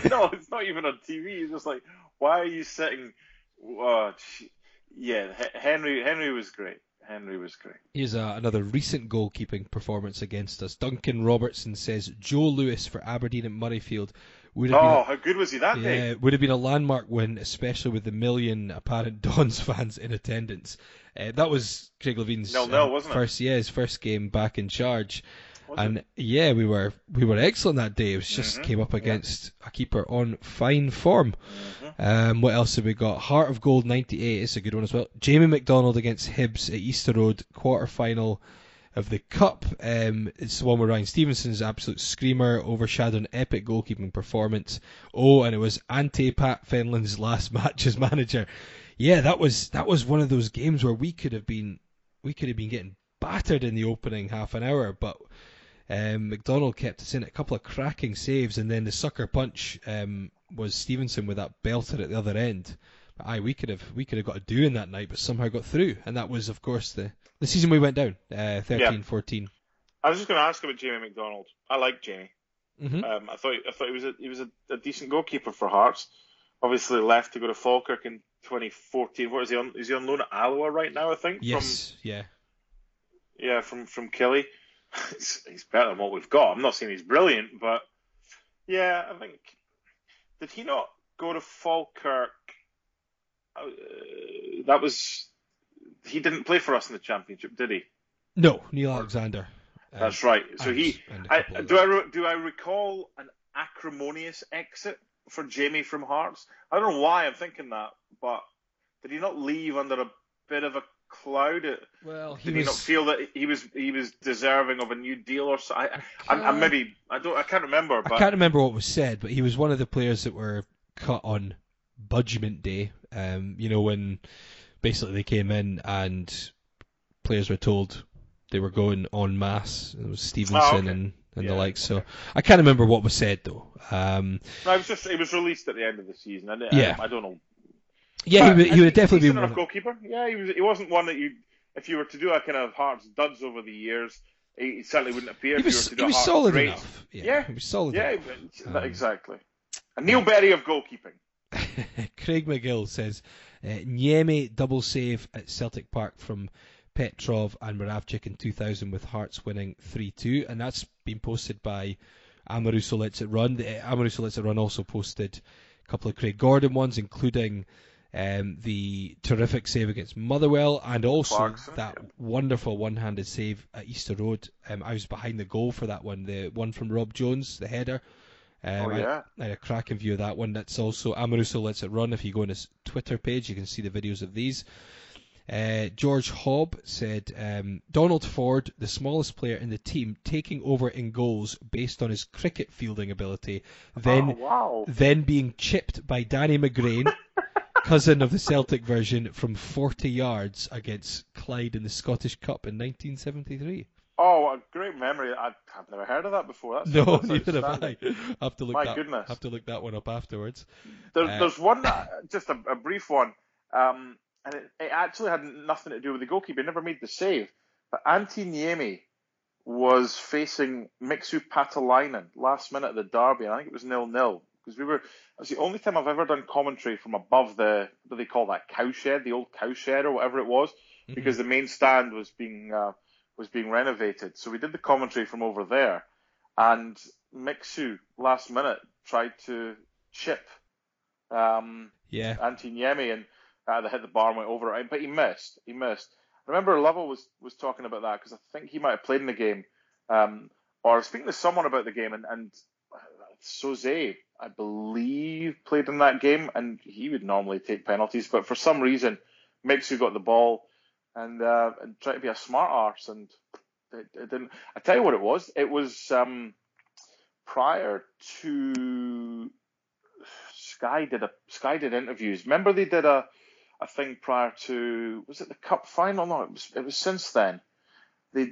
No, it's not even on TV. It's just like, why are you sitting? Oh, yeah, Henry was great. Henry was great. Here's another recent goalkeeping performance against us. Duncan Robertson says, Joe Lewis for Aberdeen at Murrayfield. How good was he that day? Would have been a landmark win, especially with the million apparent Dons fans in attendance. That was Craig Levine's his first game back in charge. We were excellent that day. It was just came up against a keeper on fine form. What else have we got? Heart of Gold 98 is a good one as well. Jamie McDonald against Hibs at Easter Road, quarter final of the Cup. It's the one where Ryan Stevenson's absolute screamer overshadowed an epic goalkeeping performance. Oh, and it was Ante Pat Fenlon's last match as manager. Yeah, that was one of those games where we could have been getting battered in the opening half an hour, but McDonald kept us in. A couple of cracking saves, and then the sucker punch was Stevenson with that belter at the other end. But we could have got a do in that night, but somehow got through, and that was, of course, the season we went down, 13-14. I was just going to ask about Jamie McDonald. I like Jamie. I thought he was a decent goalkeeper for Hearts. Obviously left to go to Falkirk in 2014. What is he on? Is he on loan at Alloa right now? I think. Yes. Yeah, from Kelly. He's better than what we've got. I'm not saying he's brilliant, but yeah, I think... Did he not go to Falkirk? He didn't play for us in the Championship, did he? No, Neil Alexander. That's right. So do I recall an acrimonious exit for Jamie from Hearts? I don't know why I'm thinking that, but did he not leave under a bit of a cloud? Well, did he not feel that he was deserving of a new deal or so? I can't remember. I can't remember what was said, but he was one of the players that were cut on Budgement Day. When basically they came in and players were told they were going en masse. It was Stevenson and the likes. So I can't remember what was said though. It was released at the end of the season. I don't know. Yeah, he would definitely be a goalkeeper. Yeah, he wasn't one that you, if you were to do a kind of Hearts duds over the years, he certainly wouldn't appear. He was solid enough. Yeah, he was solid enough. Yeah, exactly. A Neil Berry of goalkeeping. Craig McGill says, Niemi double save at Celtic Park from Petrov and Moravchik in 2000 with Hearts winning 3-2, and that's been posted by Amaru Solitz at Run. Amaru Solitz at Run also posted couple of Craig Gordon ones, including the terrific save against Motherwell, and also Clarkson, that wonderful one-handed save at Easter Road. I was behind the goal for that one, the one from Rob Jones, the header. I had a cracking view of that one. That's also Amoruso Lets It Run. If you go on his Twitter page, you can see the videos of these. George Hobb said, Donald Ford, the smallest player in the team, taking over in goals based on his cricket fielding ability, then being chipped by Danny McGrain, cousin of the Celtic version, from 40 yards against Clyde in the Scottish Cup in 1973. Oh, a great memory. I've never heard of that before. No, neither have I. Have to look that one up afterwards. There's one, just a brief one, and it actually had nothing to do with the goalkeeper. He never made the save. But Antti Niemi was facing Miksu Patalainen last minute of the derby, and I think it was 0-0. Because that's the only time I've ever done commentary from above what do they call that, cowshed, the old cowshed or whatever it was, mm-hmm. because the main stand was being renovated. So we did the commentary from over there, and Miksu last minute tried to chip Antti Niemi, and they hit the bar and went over it, but he missed. I remember Lovell was talking about that, because I think he might have played in the game, or speaking to someone about the game, and Sozé, I believe, played in that game, and he would normally take penalties, but for some reason Miksu got the ball and try to be a smart arse, and it didn't. I tell you what it was. It was prior to Sky did interviews. Remember they did a thing prior to, was it the cup final? No, it was since then. They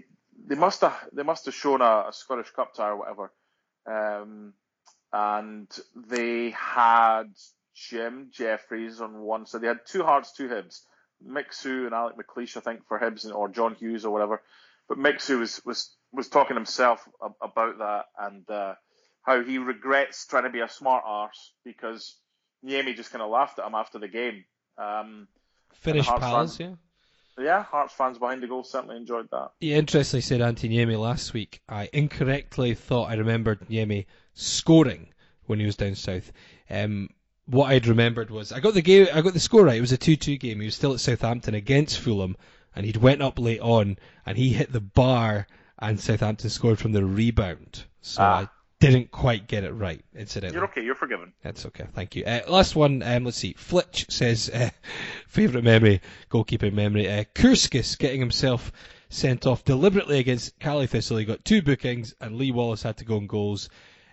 must have shown a Scottish Cup tie or whatever, and they had Jim Jeffries on one side. They had two Hearts, two Hibs. Miksu and Alec McLeish, I think, for Hibs, or John Hughes or whatever. But Miksu was talking himself about that, and how he regrets trying to be a smart arse, because Niemi just kind of laughed at him after the game. Finnish Palace, yeah. Yeah, Hearts fans behind the goal certainly enjoyed that. He interestingly said Antti Niemi last week, I incorrectly thought I remembered Niemi scoring when he was down south. What I'd remembered was I got the score right. It was a 2-2 game. He was still at Southampton against Fulham, and he'd went up late on, and he hit the bar, and Southampton scored from the rebound. So I didn't quite get it right, incidentally. You're okay. You're forgiven. That's okay. Thank you. Last one. Let's see. Flitch says, favourite memory, goalkeeping memory. Kurskis getting himself sent off deliberately against Cali Thistle. He got two bookings, and Lee Wallace had to go on goals.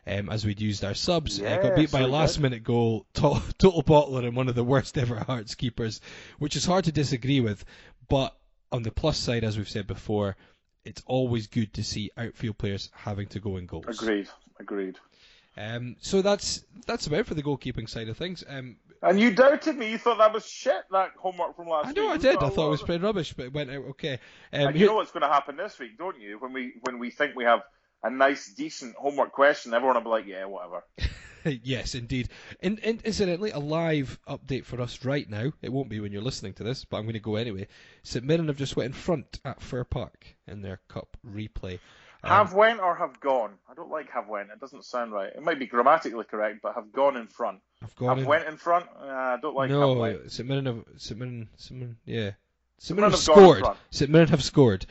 As we'd used our subs, got beat by a last-minute goal, total bottler, and one of the worst-ever Hearts keepers, which is hard to disagree with. But on the plus side, as we've said before, it's always good to see outfield players having to go in goals. Agreed. So that's about it for the goalkeeping side of things. And you doubted me. You thought that was shit, that homework from last week. I know, I did. I thought it was pretty rubbish, but it went out okay. And you know what's going to happen this week, don't you? When we think we have a nice, decent homework question, everyone will be like, yeah, whatever. Yes, indeed. And incidentally, a live update for us right now. It won't be when you're listening to this, but I'm going to go anyway. St Mirren have just went in front at Fir Park in their cup replay. Have went or have gone? I don't like have went. It doesn't sound right. It might be grammatically correct, but have gone in front. Went in front? I don't like have went. No, St Mirren, yeah. St Mirren have scored.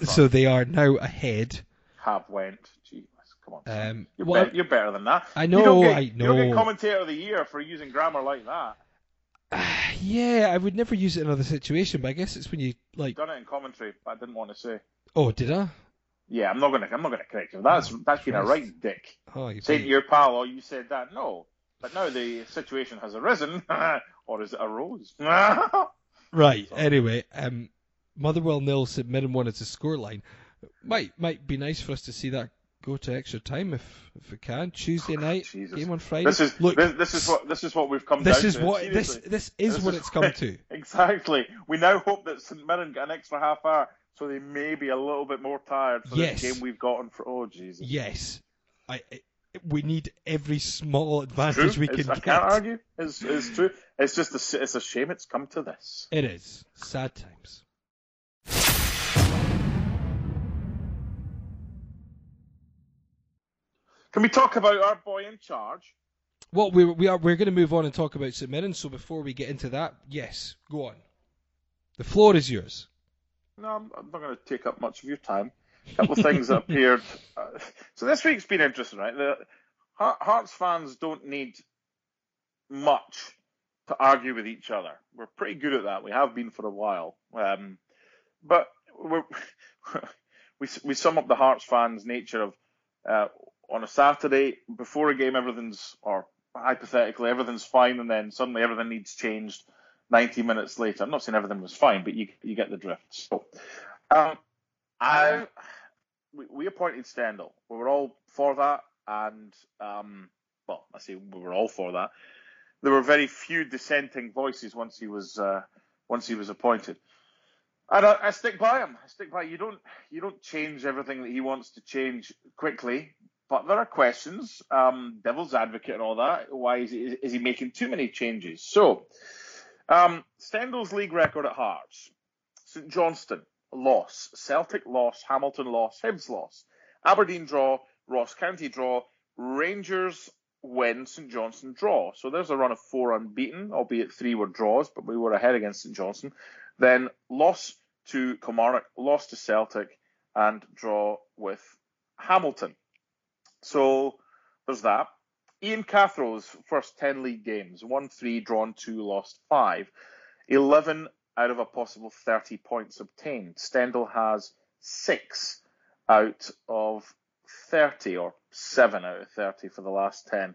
So they are now ahead. Have went. Jesus, come on. You're better than that. I know. You don't get commentator of the year for using grammar like that. Yeah, I would never use it in another situation, but I guess it's when you like. Done it in commentary, but I didn't want to say. Oh, did I? Yeah, I'm not gonna correct you. That's been a right dick. Oh, say to your pal, oh, you said that. No, but now the situation has arisen, or is it arose? Right. Sorry. Anyway, Motherwell 0, St Mirren 1 is the scoreline. Might be nice for us to see that go to extra time if we can. Tuesday night, Jesus. Game on Friday. This is what we've come down to. This is what it's come to. Exactly. We now hope that St Mirren get an extra half hour, so they may be a little bit more tired for the game we've gotten for. Oh Jesus. Yes. We need every small advantage we can get. I can't argue. It's true. It's just it's a shame it's come to this. It is. Sad times. Can we talk about our boy in charge? What we're going to move on and talk about St Mirren. So before we get into that, yes, go on. The floor is yours. No, I'm not going to take up much of your time. A couple of things that appeared. So this week's been interesting, right? The Hearts fans don't need much to argue with each other. We're pretty good at that. We have been for a while. But we sum up the Hearts fans' nature of on a Saturday, before a game, everything's, or hypothetically, everything's fine, and then suddenly everything needs changed 90 minutes later. I'm not saying everything was fine, but you get the drift. So, we appointed Stendel. We were all for that, and, well, I say we were all for that. There were very few dissenting voices once he was appointed. And I stick by him. I stick by him. You don't change everything that he wants to change quickly, but there are questions, devil's advocate and all that. Why is he making too many changes? So, Stendel's league record at Hearts: St Johnstone loss, Celtic loss, Hamilton loss, Hibs loss, Aberdeen draw, Ross County draw, Rangers win, St Johnstone draw. So there's a run of 4 unbeaten, albeit 3 were draws, but we were ahead against St Johnstone. Then loss to Kilmarnock, loss to Celtic, and draw with Hamilton. So there's that. Ian Cathrow's first 10 league games, 1-3, drawn 2, lost 5. 11 out of a possible 30 points obtained. Stendel has 6 out of 30, or 7 out of 30 for the last 10.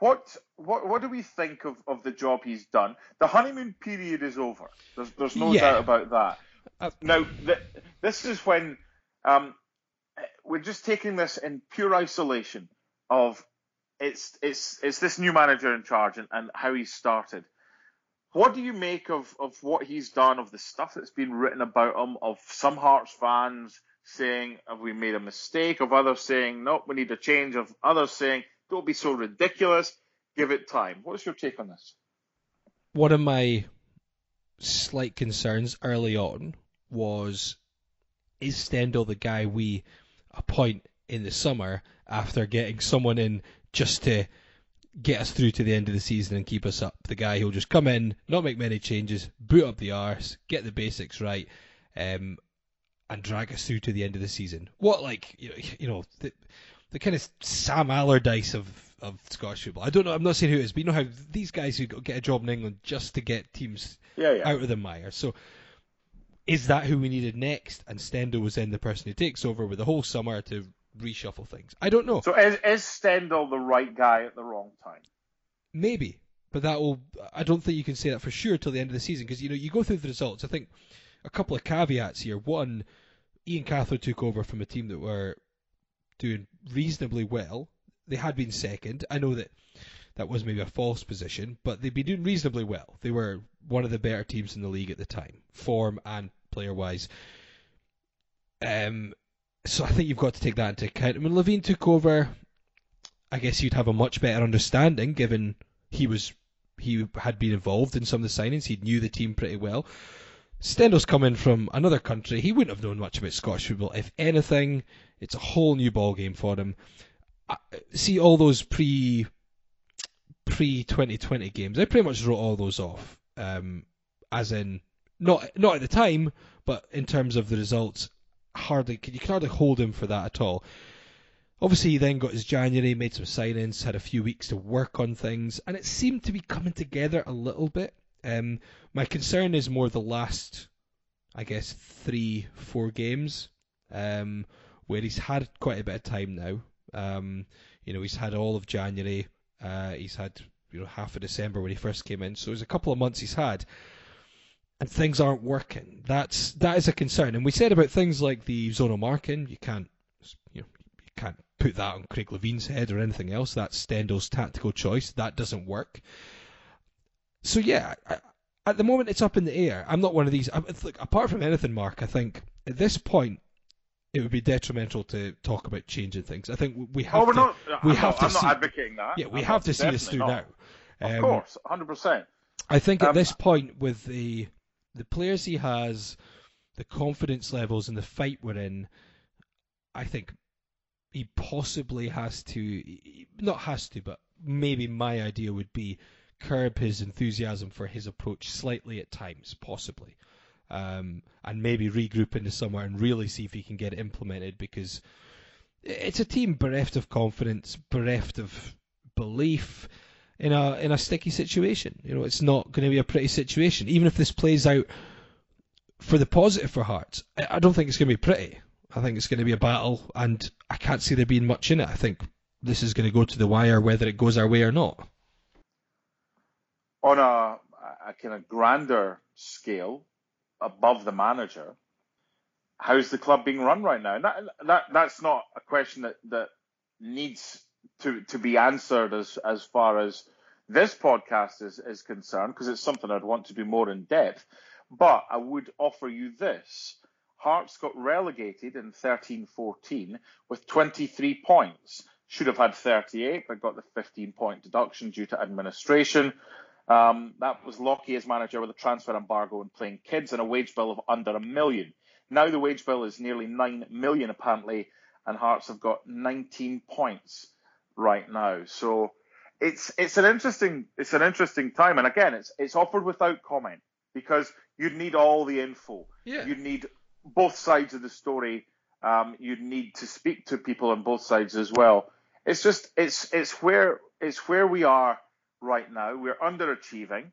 What do we think of the job he's done? The honeymoon period is over. There's no doubt about that. Now, this is when we're just taking this in pure isolation of it's this new manager in charge and how he started. What do you make of what he's done, of the stuff that's been written about him, of some Hearts fans saying, have we made a mistake, of others saying, nope, we need a change, of others saying, don't be so ridiculous, give it time. What's your take on this? One of my slight concerns early on was, is Stendel the guy we appoint in the summer after getting someone in just to get us through to the end of the season and keep us up? The guy who'll just come in, not make many changes, boot up the arse, get the basics right, and drag us through to the end of the season. What, like, you know the kind of Sam Allardyce of Scottish football. I don't know, I'm not saying who it is, but you know how these guys who get a job in England just to get teams out of the mire. So is that who we needed next? And Stendel was then the person who takes over with the whole summer to reshuffle things. I don't know. So is Stendel the right guy at the wrong time? Maybe, but I don't think you can say that for sure till the end of the season, because you go through the results. I think a couple of caveats here. One, Ian Cathro took over from a team that were doing reasonably well. They had been second. I know that was maybe a false position, but they'd been doing reasonably well. They were one of the better teams in the league at the time, form and player-wise. So I think you've got to take that into account. When Levine took over, I guess you'd have a much better understanding, given he had been involved in some of the signings. He knew the team pretty well. Stendel's come in from another country. He wouldn't have known much about Scottish football. If anything, it's a whole new ball game for him. See all those pre-2020 games. I pretty much wrote all those off, as in not at the time, but in terms of the results, you can hardly hold him for that at all. Obviously, he then got his January, made some signings, had a few weeks to work on things, and it seemed to be coming together a little bit. My concern is more the last, I guess, 3-4 games, where he's had quite a bit of time now. He's had all of January, he's had half of December when he first came in, so there's a couple of months he's had, and things aren't working. That is a concern. And we said about things like the zonal marking, you can't put that on Craig Levine's head or anything else. That's Stendel's tactical choice. That doesn't work. So yeah, at the moment it's up in the air. I'm not one of these. Look, apart from anything, Mark, I think at this point it would be detrimental to talk about changing things. I think we have. I'm not advocating that. Yeah, we have to see this through now. Of course, 100%. I think at this point, with the players he has, the confidence levels, and the fight we're in, I think he possibly has to, not has to, but maybe my idea would be curb his enthusiasm for his approach slightly at times, possibly. And maybe regroup in the summer and really see if he can get it implemented, because it's a team bereft of confidence, bereft of belief in a sticky situation. You know, it's not going to be a pretty situation. Even if this plays out for the positive for Hearts, I don't think it's going to be pretty. I think it's going to be a battle, and I can't see there being much in it. I think this is going to go to the wire, whether it goes our way or not. On a kind of grander scale, above the manager, how's the club being run right now? That's not a question that needs to be answered as far as this podcast is concerned, because it's something I'd want to do more in depth. But I would offer you this. Hearts got relegated in 13-14 with 23 points. Should have had 38, but got the 15-point deduction due to administration. That was Lockie as manager with a transfer embargo and playing kids and a wage bill of under $1 million. Now the wage bill is nearly $9 million apparently, and Hearts have got 19 points right now. So it's an interesting time, and again it's offered without comment because you'd need all the info. Yeah. You'd need both sides of the story. You'd need to speak to people on both sides as well. It's just it's where we are. Right now, we're underachieving,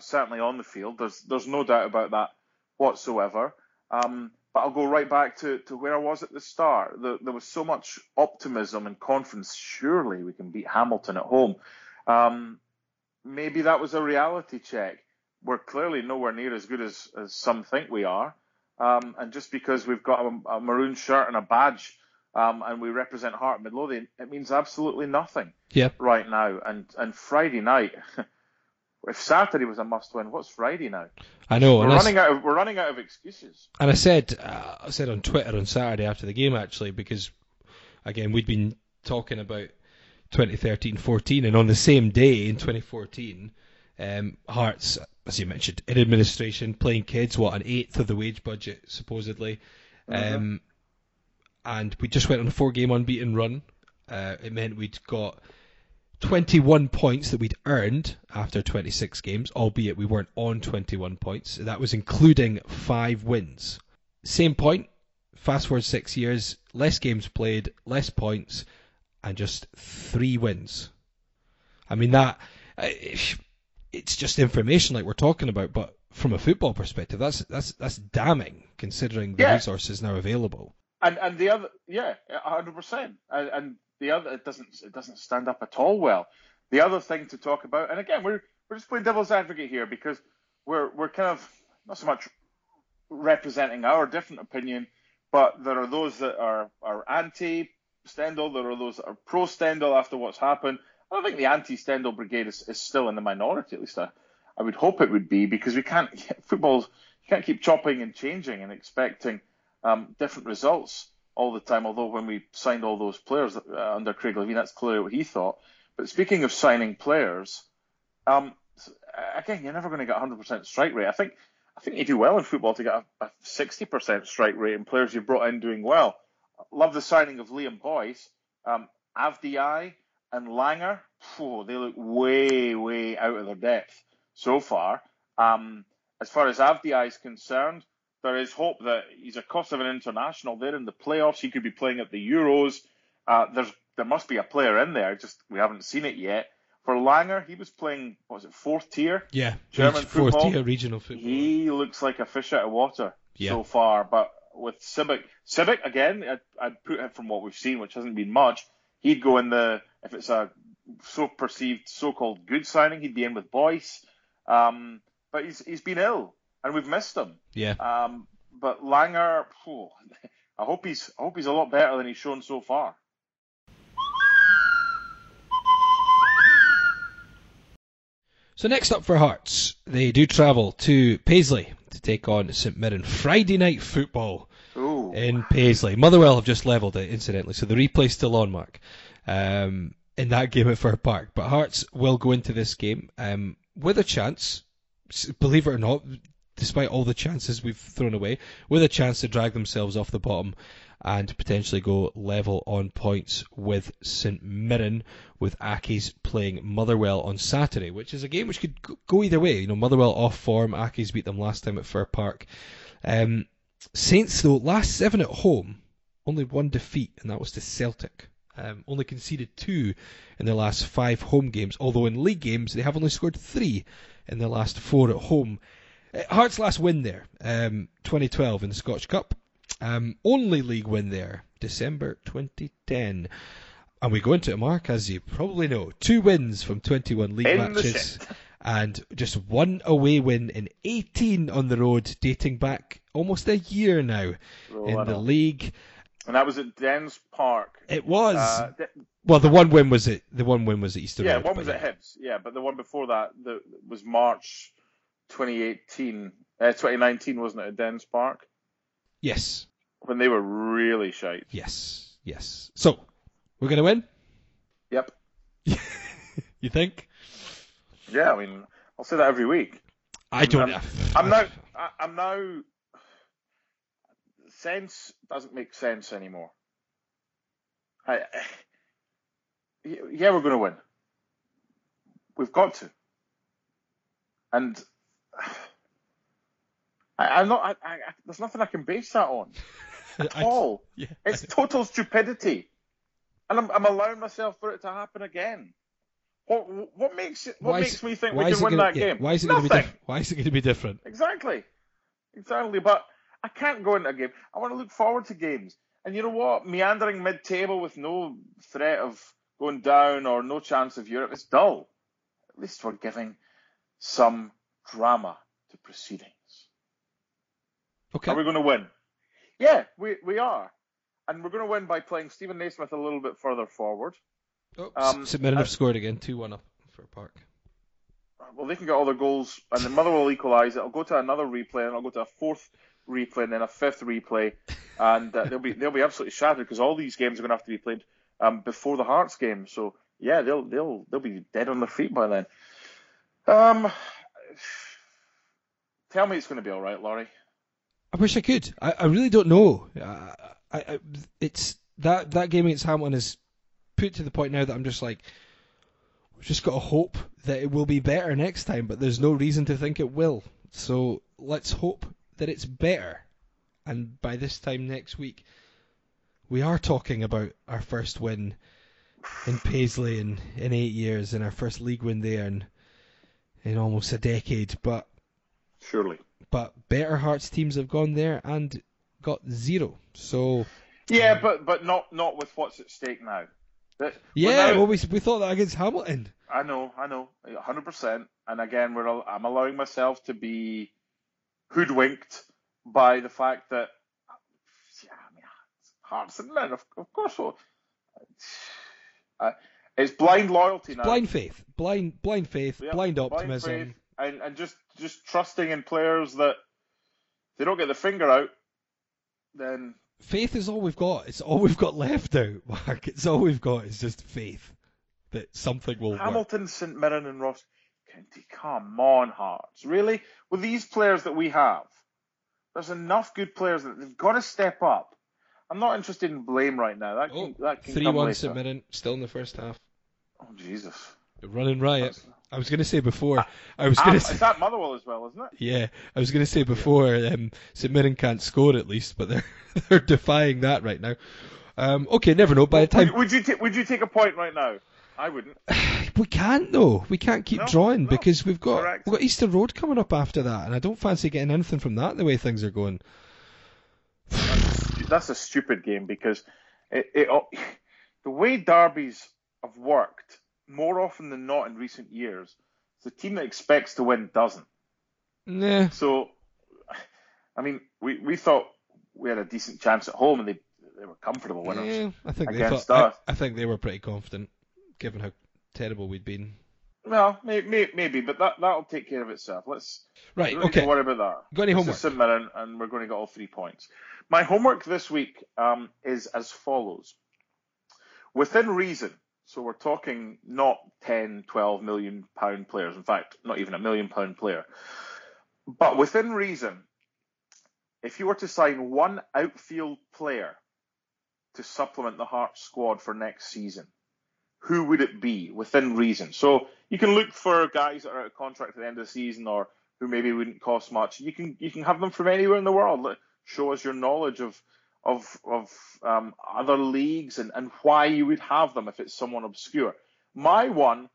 certainly on the field. There's no doubt about that whatsoever. But I'll go right back to where I was at the start. There was so much optimism and confidence. Surely we can beat Hamilton at home. Maybe that was a reality check. We're clearly nowhere near as good as some think we are. And just because we've got a maroon shirt and a badge, and we represent Heart of Midlothian, it means absolutely nothing right now. And Friday night, if Saturday was a must-win, what's Friday now? I know. We're running out of excuses. And I said on Twitter on Saturday after the game, actually, because, again, we'd been talking about 2013-14, and on the same day in 2014, Hearts, as you mentioned, in administration, playing kids, what, an eighth of the wage budget, supposedly. Mm-hmm. And we just went on a 4-game unbeaten run. It meant we'd got 21 points that we'd earned after 26 games, albeit we weren't on 21 points. That was including 5 wins. Same point, fast forward 6 years, less games played, less points, and just 3 wins. I mean, that it's just information like we're talking about, but from a football perspective, that's damning, considering the resources now available. And the other, 100%. And the other, it doesn't stand up at all well. The other thing to talk about, and again, we're just playing devil's advocate here because we're kind of not so much representing our different opinion, but there are those that are anti-Stendel, there are those that are pro-Stendel after what's happened. I don't think the anti-Stendel brigade is still in the minority, at least I would hope it would be, because you can't keep chopping and changing and expecting different results all the time, although when we signed all those players under Craig Levine, that's clearly what he thought. But speaking of signing players, again, you're never going to get 100% strike rate. I think you do well in football to get a 60% strike rate in players you've brought in doing well. Love the signing of Liam Boyce, Avdijaj and Langer. Phew, they look way, way out of their depth so far as Avdijaj is concerned. There is hope that he's a cost of an international. They're in the playoffs. He could be playing at the Euros. There must be a player in there. Just we haven't seen it yet. For Langer, he was playing, what was it, 4th tier? Yeah, German football. 4th tier regional football. He looks like a fish out of water so far. But with Sibic again, I'd put him from what we've seen, which hasn't been much. He'd go in if it's a so-perceived, so-called good signing, he'd be in with Boyce. But he's been ill. And we've missed him. Yeah. But Langer, I hope he's a lot better than he's shown so far. So next up for Hearts, they do travel to Paisley to take on St Mirren. Friday night football in Paisley. Motherwell have just levelled it, incidentally, so the replay's still on, Mark, in that game at Fir Park. But Hearts will go into this game with a chance, believe it or not. despite all the chances we've thrown away, with a chance to drag themselves off the bottom and potentially go level on points with St Mirren, with Aki's playing Motherwell on Saturday, which is a game which could go either way. You know, Motherwell off form, Aki's beat them last time at Fir Park. Saints, though, last seven at home, only one defeat, and that was to Celtic. Only conceded 2 in their last 5 home games, although in league games they have only scored 3 in their last 4 at home. Hearts' last win there, 2012 in the Scottish Cup. Only league win there, December 2010. And we go into it, Mark, as you probably know. 2 wins from 21 league matches and just 1 away win in 18 on the road, dating back almost a year now in the league. And that was at Dens Park. It was. Well, the one win was at Easter Road. Yeah, one was at Hibs. Yeah, but the one before that was March 2019, wasn't it, at Dens Park? Yes. When they were really shite. Yes. So, we're going to win? Yep. You think? Yeah, I mean, I'll say that every week. I'm now. Sense doesn't make sense anymore. Yeah, we're going to win. We've got to. And I'm not. There's nothing I can base that on at all. Yeah, it's total stupidity, and I'm allowing myself for it to happen again. What makes me think we can win that game? Why is it going to be different? Exactly. But I can't go into a game. I want to look forward to games. And you know what? Meandering mid-table with no threat of going down or no chance of Europe, it's dull. At least we're giving some drama to proceedings. Okay. Are we going to win? Yeah, we are. And we're going to win by playing Stephen Naismith a little bit further forward. Oh, St Mirren have scored again, 2-1 up for Park. Well, they can get all their goals, and the Motherwell will equalise. It'll go to another replay, and it'll go to a 4th replay and then a 5th replay, and they'll be absolutely shattered because all these games are going to have to be played before the Hearts game. So yeah, they'll be dead on their feet by then. Tell me it's going to be all right, Laurie. I wish I could. I really don't know. It's that game against Hamilton is put to the point now that I'm just like, we've just got to hope that it will be better next time, but there's no reason to think it will. So let's hope that it's better, and by this time next week we are talking about our first win in Paisley in 8 years and our first league win there in almost a decade, but surely. But better Hearts teams have gone there and got 0. So yeah, but not with what's at stake now. We thought that against Hamilton. I know, 100%. And again, I'm allowing myself to be hoodwinked by the fact that, yeah, I mean, Hearts and Mirren, of course. It's blind loyalty now. Blind faith, yeah, blind optimism. Blind faith and just trusting in players that if they don't get the finger out, then... Faith is all we've got. It's all we've got left out, Mark. It's all we've got is just faith that something will Hamilton, work. St Mirren and Ross... Come on, Hearts. Really? With these players that we have, there's enough good players that they've got to step up. I'm not interested in blame right now. 3-1 St Mirren, still in the first half. Oh, Jesus. Running riot. I was going to say before... It's at Motherwell as well, isn't it? Yeah. I was going to say before, St Mirren can't score at least, but they're defying that right now. Okay, never know. By the time... Would you take a point right now? I wouldn't. We can't though. We can't keep drawing because we've got Easter Road coming up after that, and I don't fancy getting anything from that the way things are going. That's a stupid game because the way derbies have worked more often than not in recent years, the team that expects to win doesn't. Nah. So, I mean, we thought we had a decent chance at home, and they were comfortable winners. Yeah, I think they were pretty confident, given how terrible we'd been. Well, maybe, but that'll take care of itself. Don't worry about that. Got any homework? Just a minute and we're going to get all 3 points. My homework this week is as follows. Within reason, so we're talking not 10, 12 million pound players. In fact, not even a million pound player. But within reason, if you were to sign one outfield player to supplement the Hearts squad for next season, who would it be within reason? So you can look for guys that are out of contract at the end of the season or who maybe wouldn't cost much. You can have them from anywhere in the world. Show us your knowledge of other leagues and why you would have them if it's someone obscure. My one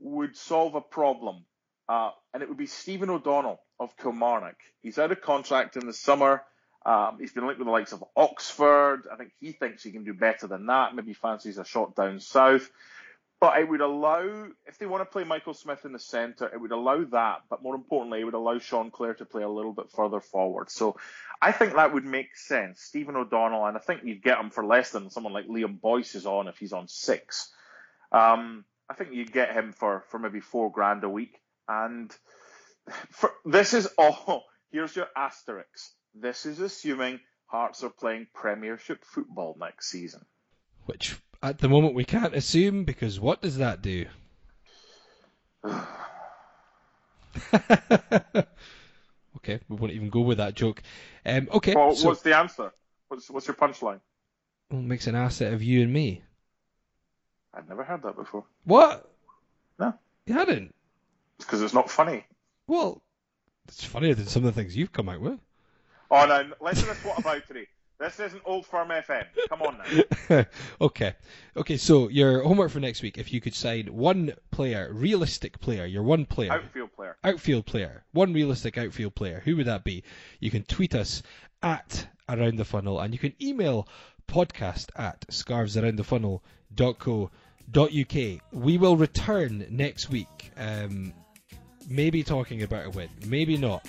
would solve a problem, and it would be Stephen O'Donnell of Kilmarnock. He's out of contract in the summer. He's been linked with the likes of Oxford. I think he thinks he can do better than that. Maybe fancies a shot down south. But it would allow, if they want to play Michael Smith in the centre, it would allow that. But more importantly, it would allow Sean Clare to play a little bit further forward. So I think that would make sense. Stephen O'Donnell, and I think you'd get him for less than someone like Liam Boyce is on if he's on 6. I think you'd get him for maybe $4,000 a week. And here's your asterisk. This is assuming Hearts are playing Premiership football next season. Which, at the moment, we can't assume, because what does that do? Okay, we won't even go with that joke. Okay. Well, so, what's the answer? What's your punchline? Well, it makes an asset of you and me. I've never heard that before. What? No. You hadn't? It's because it's not funny. Well, it's funnier than some of the things you've come out with. Oh, no, let's do this. What about today? This isn't Old Firm FM. Come on now. Okay, so your homework for next week, if you could sign one player, realistic player, your one player. Outfield player. One realistic outfield player. Who would that be? You can tweet us at Around the Funnel, and you can email podcast@scarvesaroundthefunnel.co.uk. We will return next week. Maybe talking about a win, maybe not.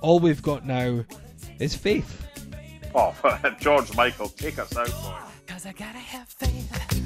All we've got now is faith. Oh, George Michael, take us out, boy. 'Cause I gotta have faith.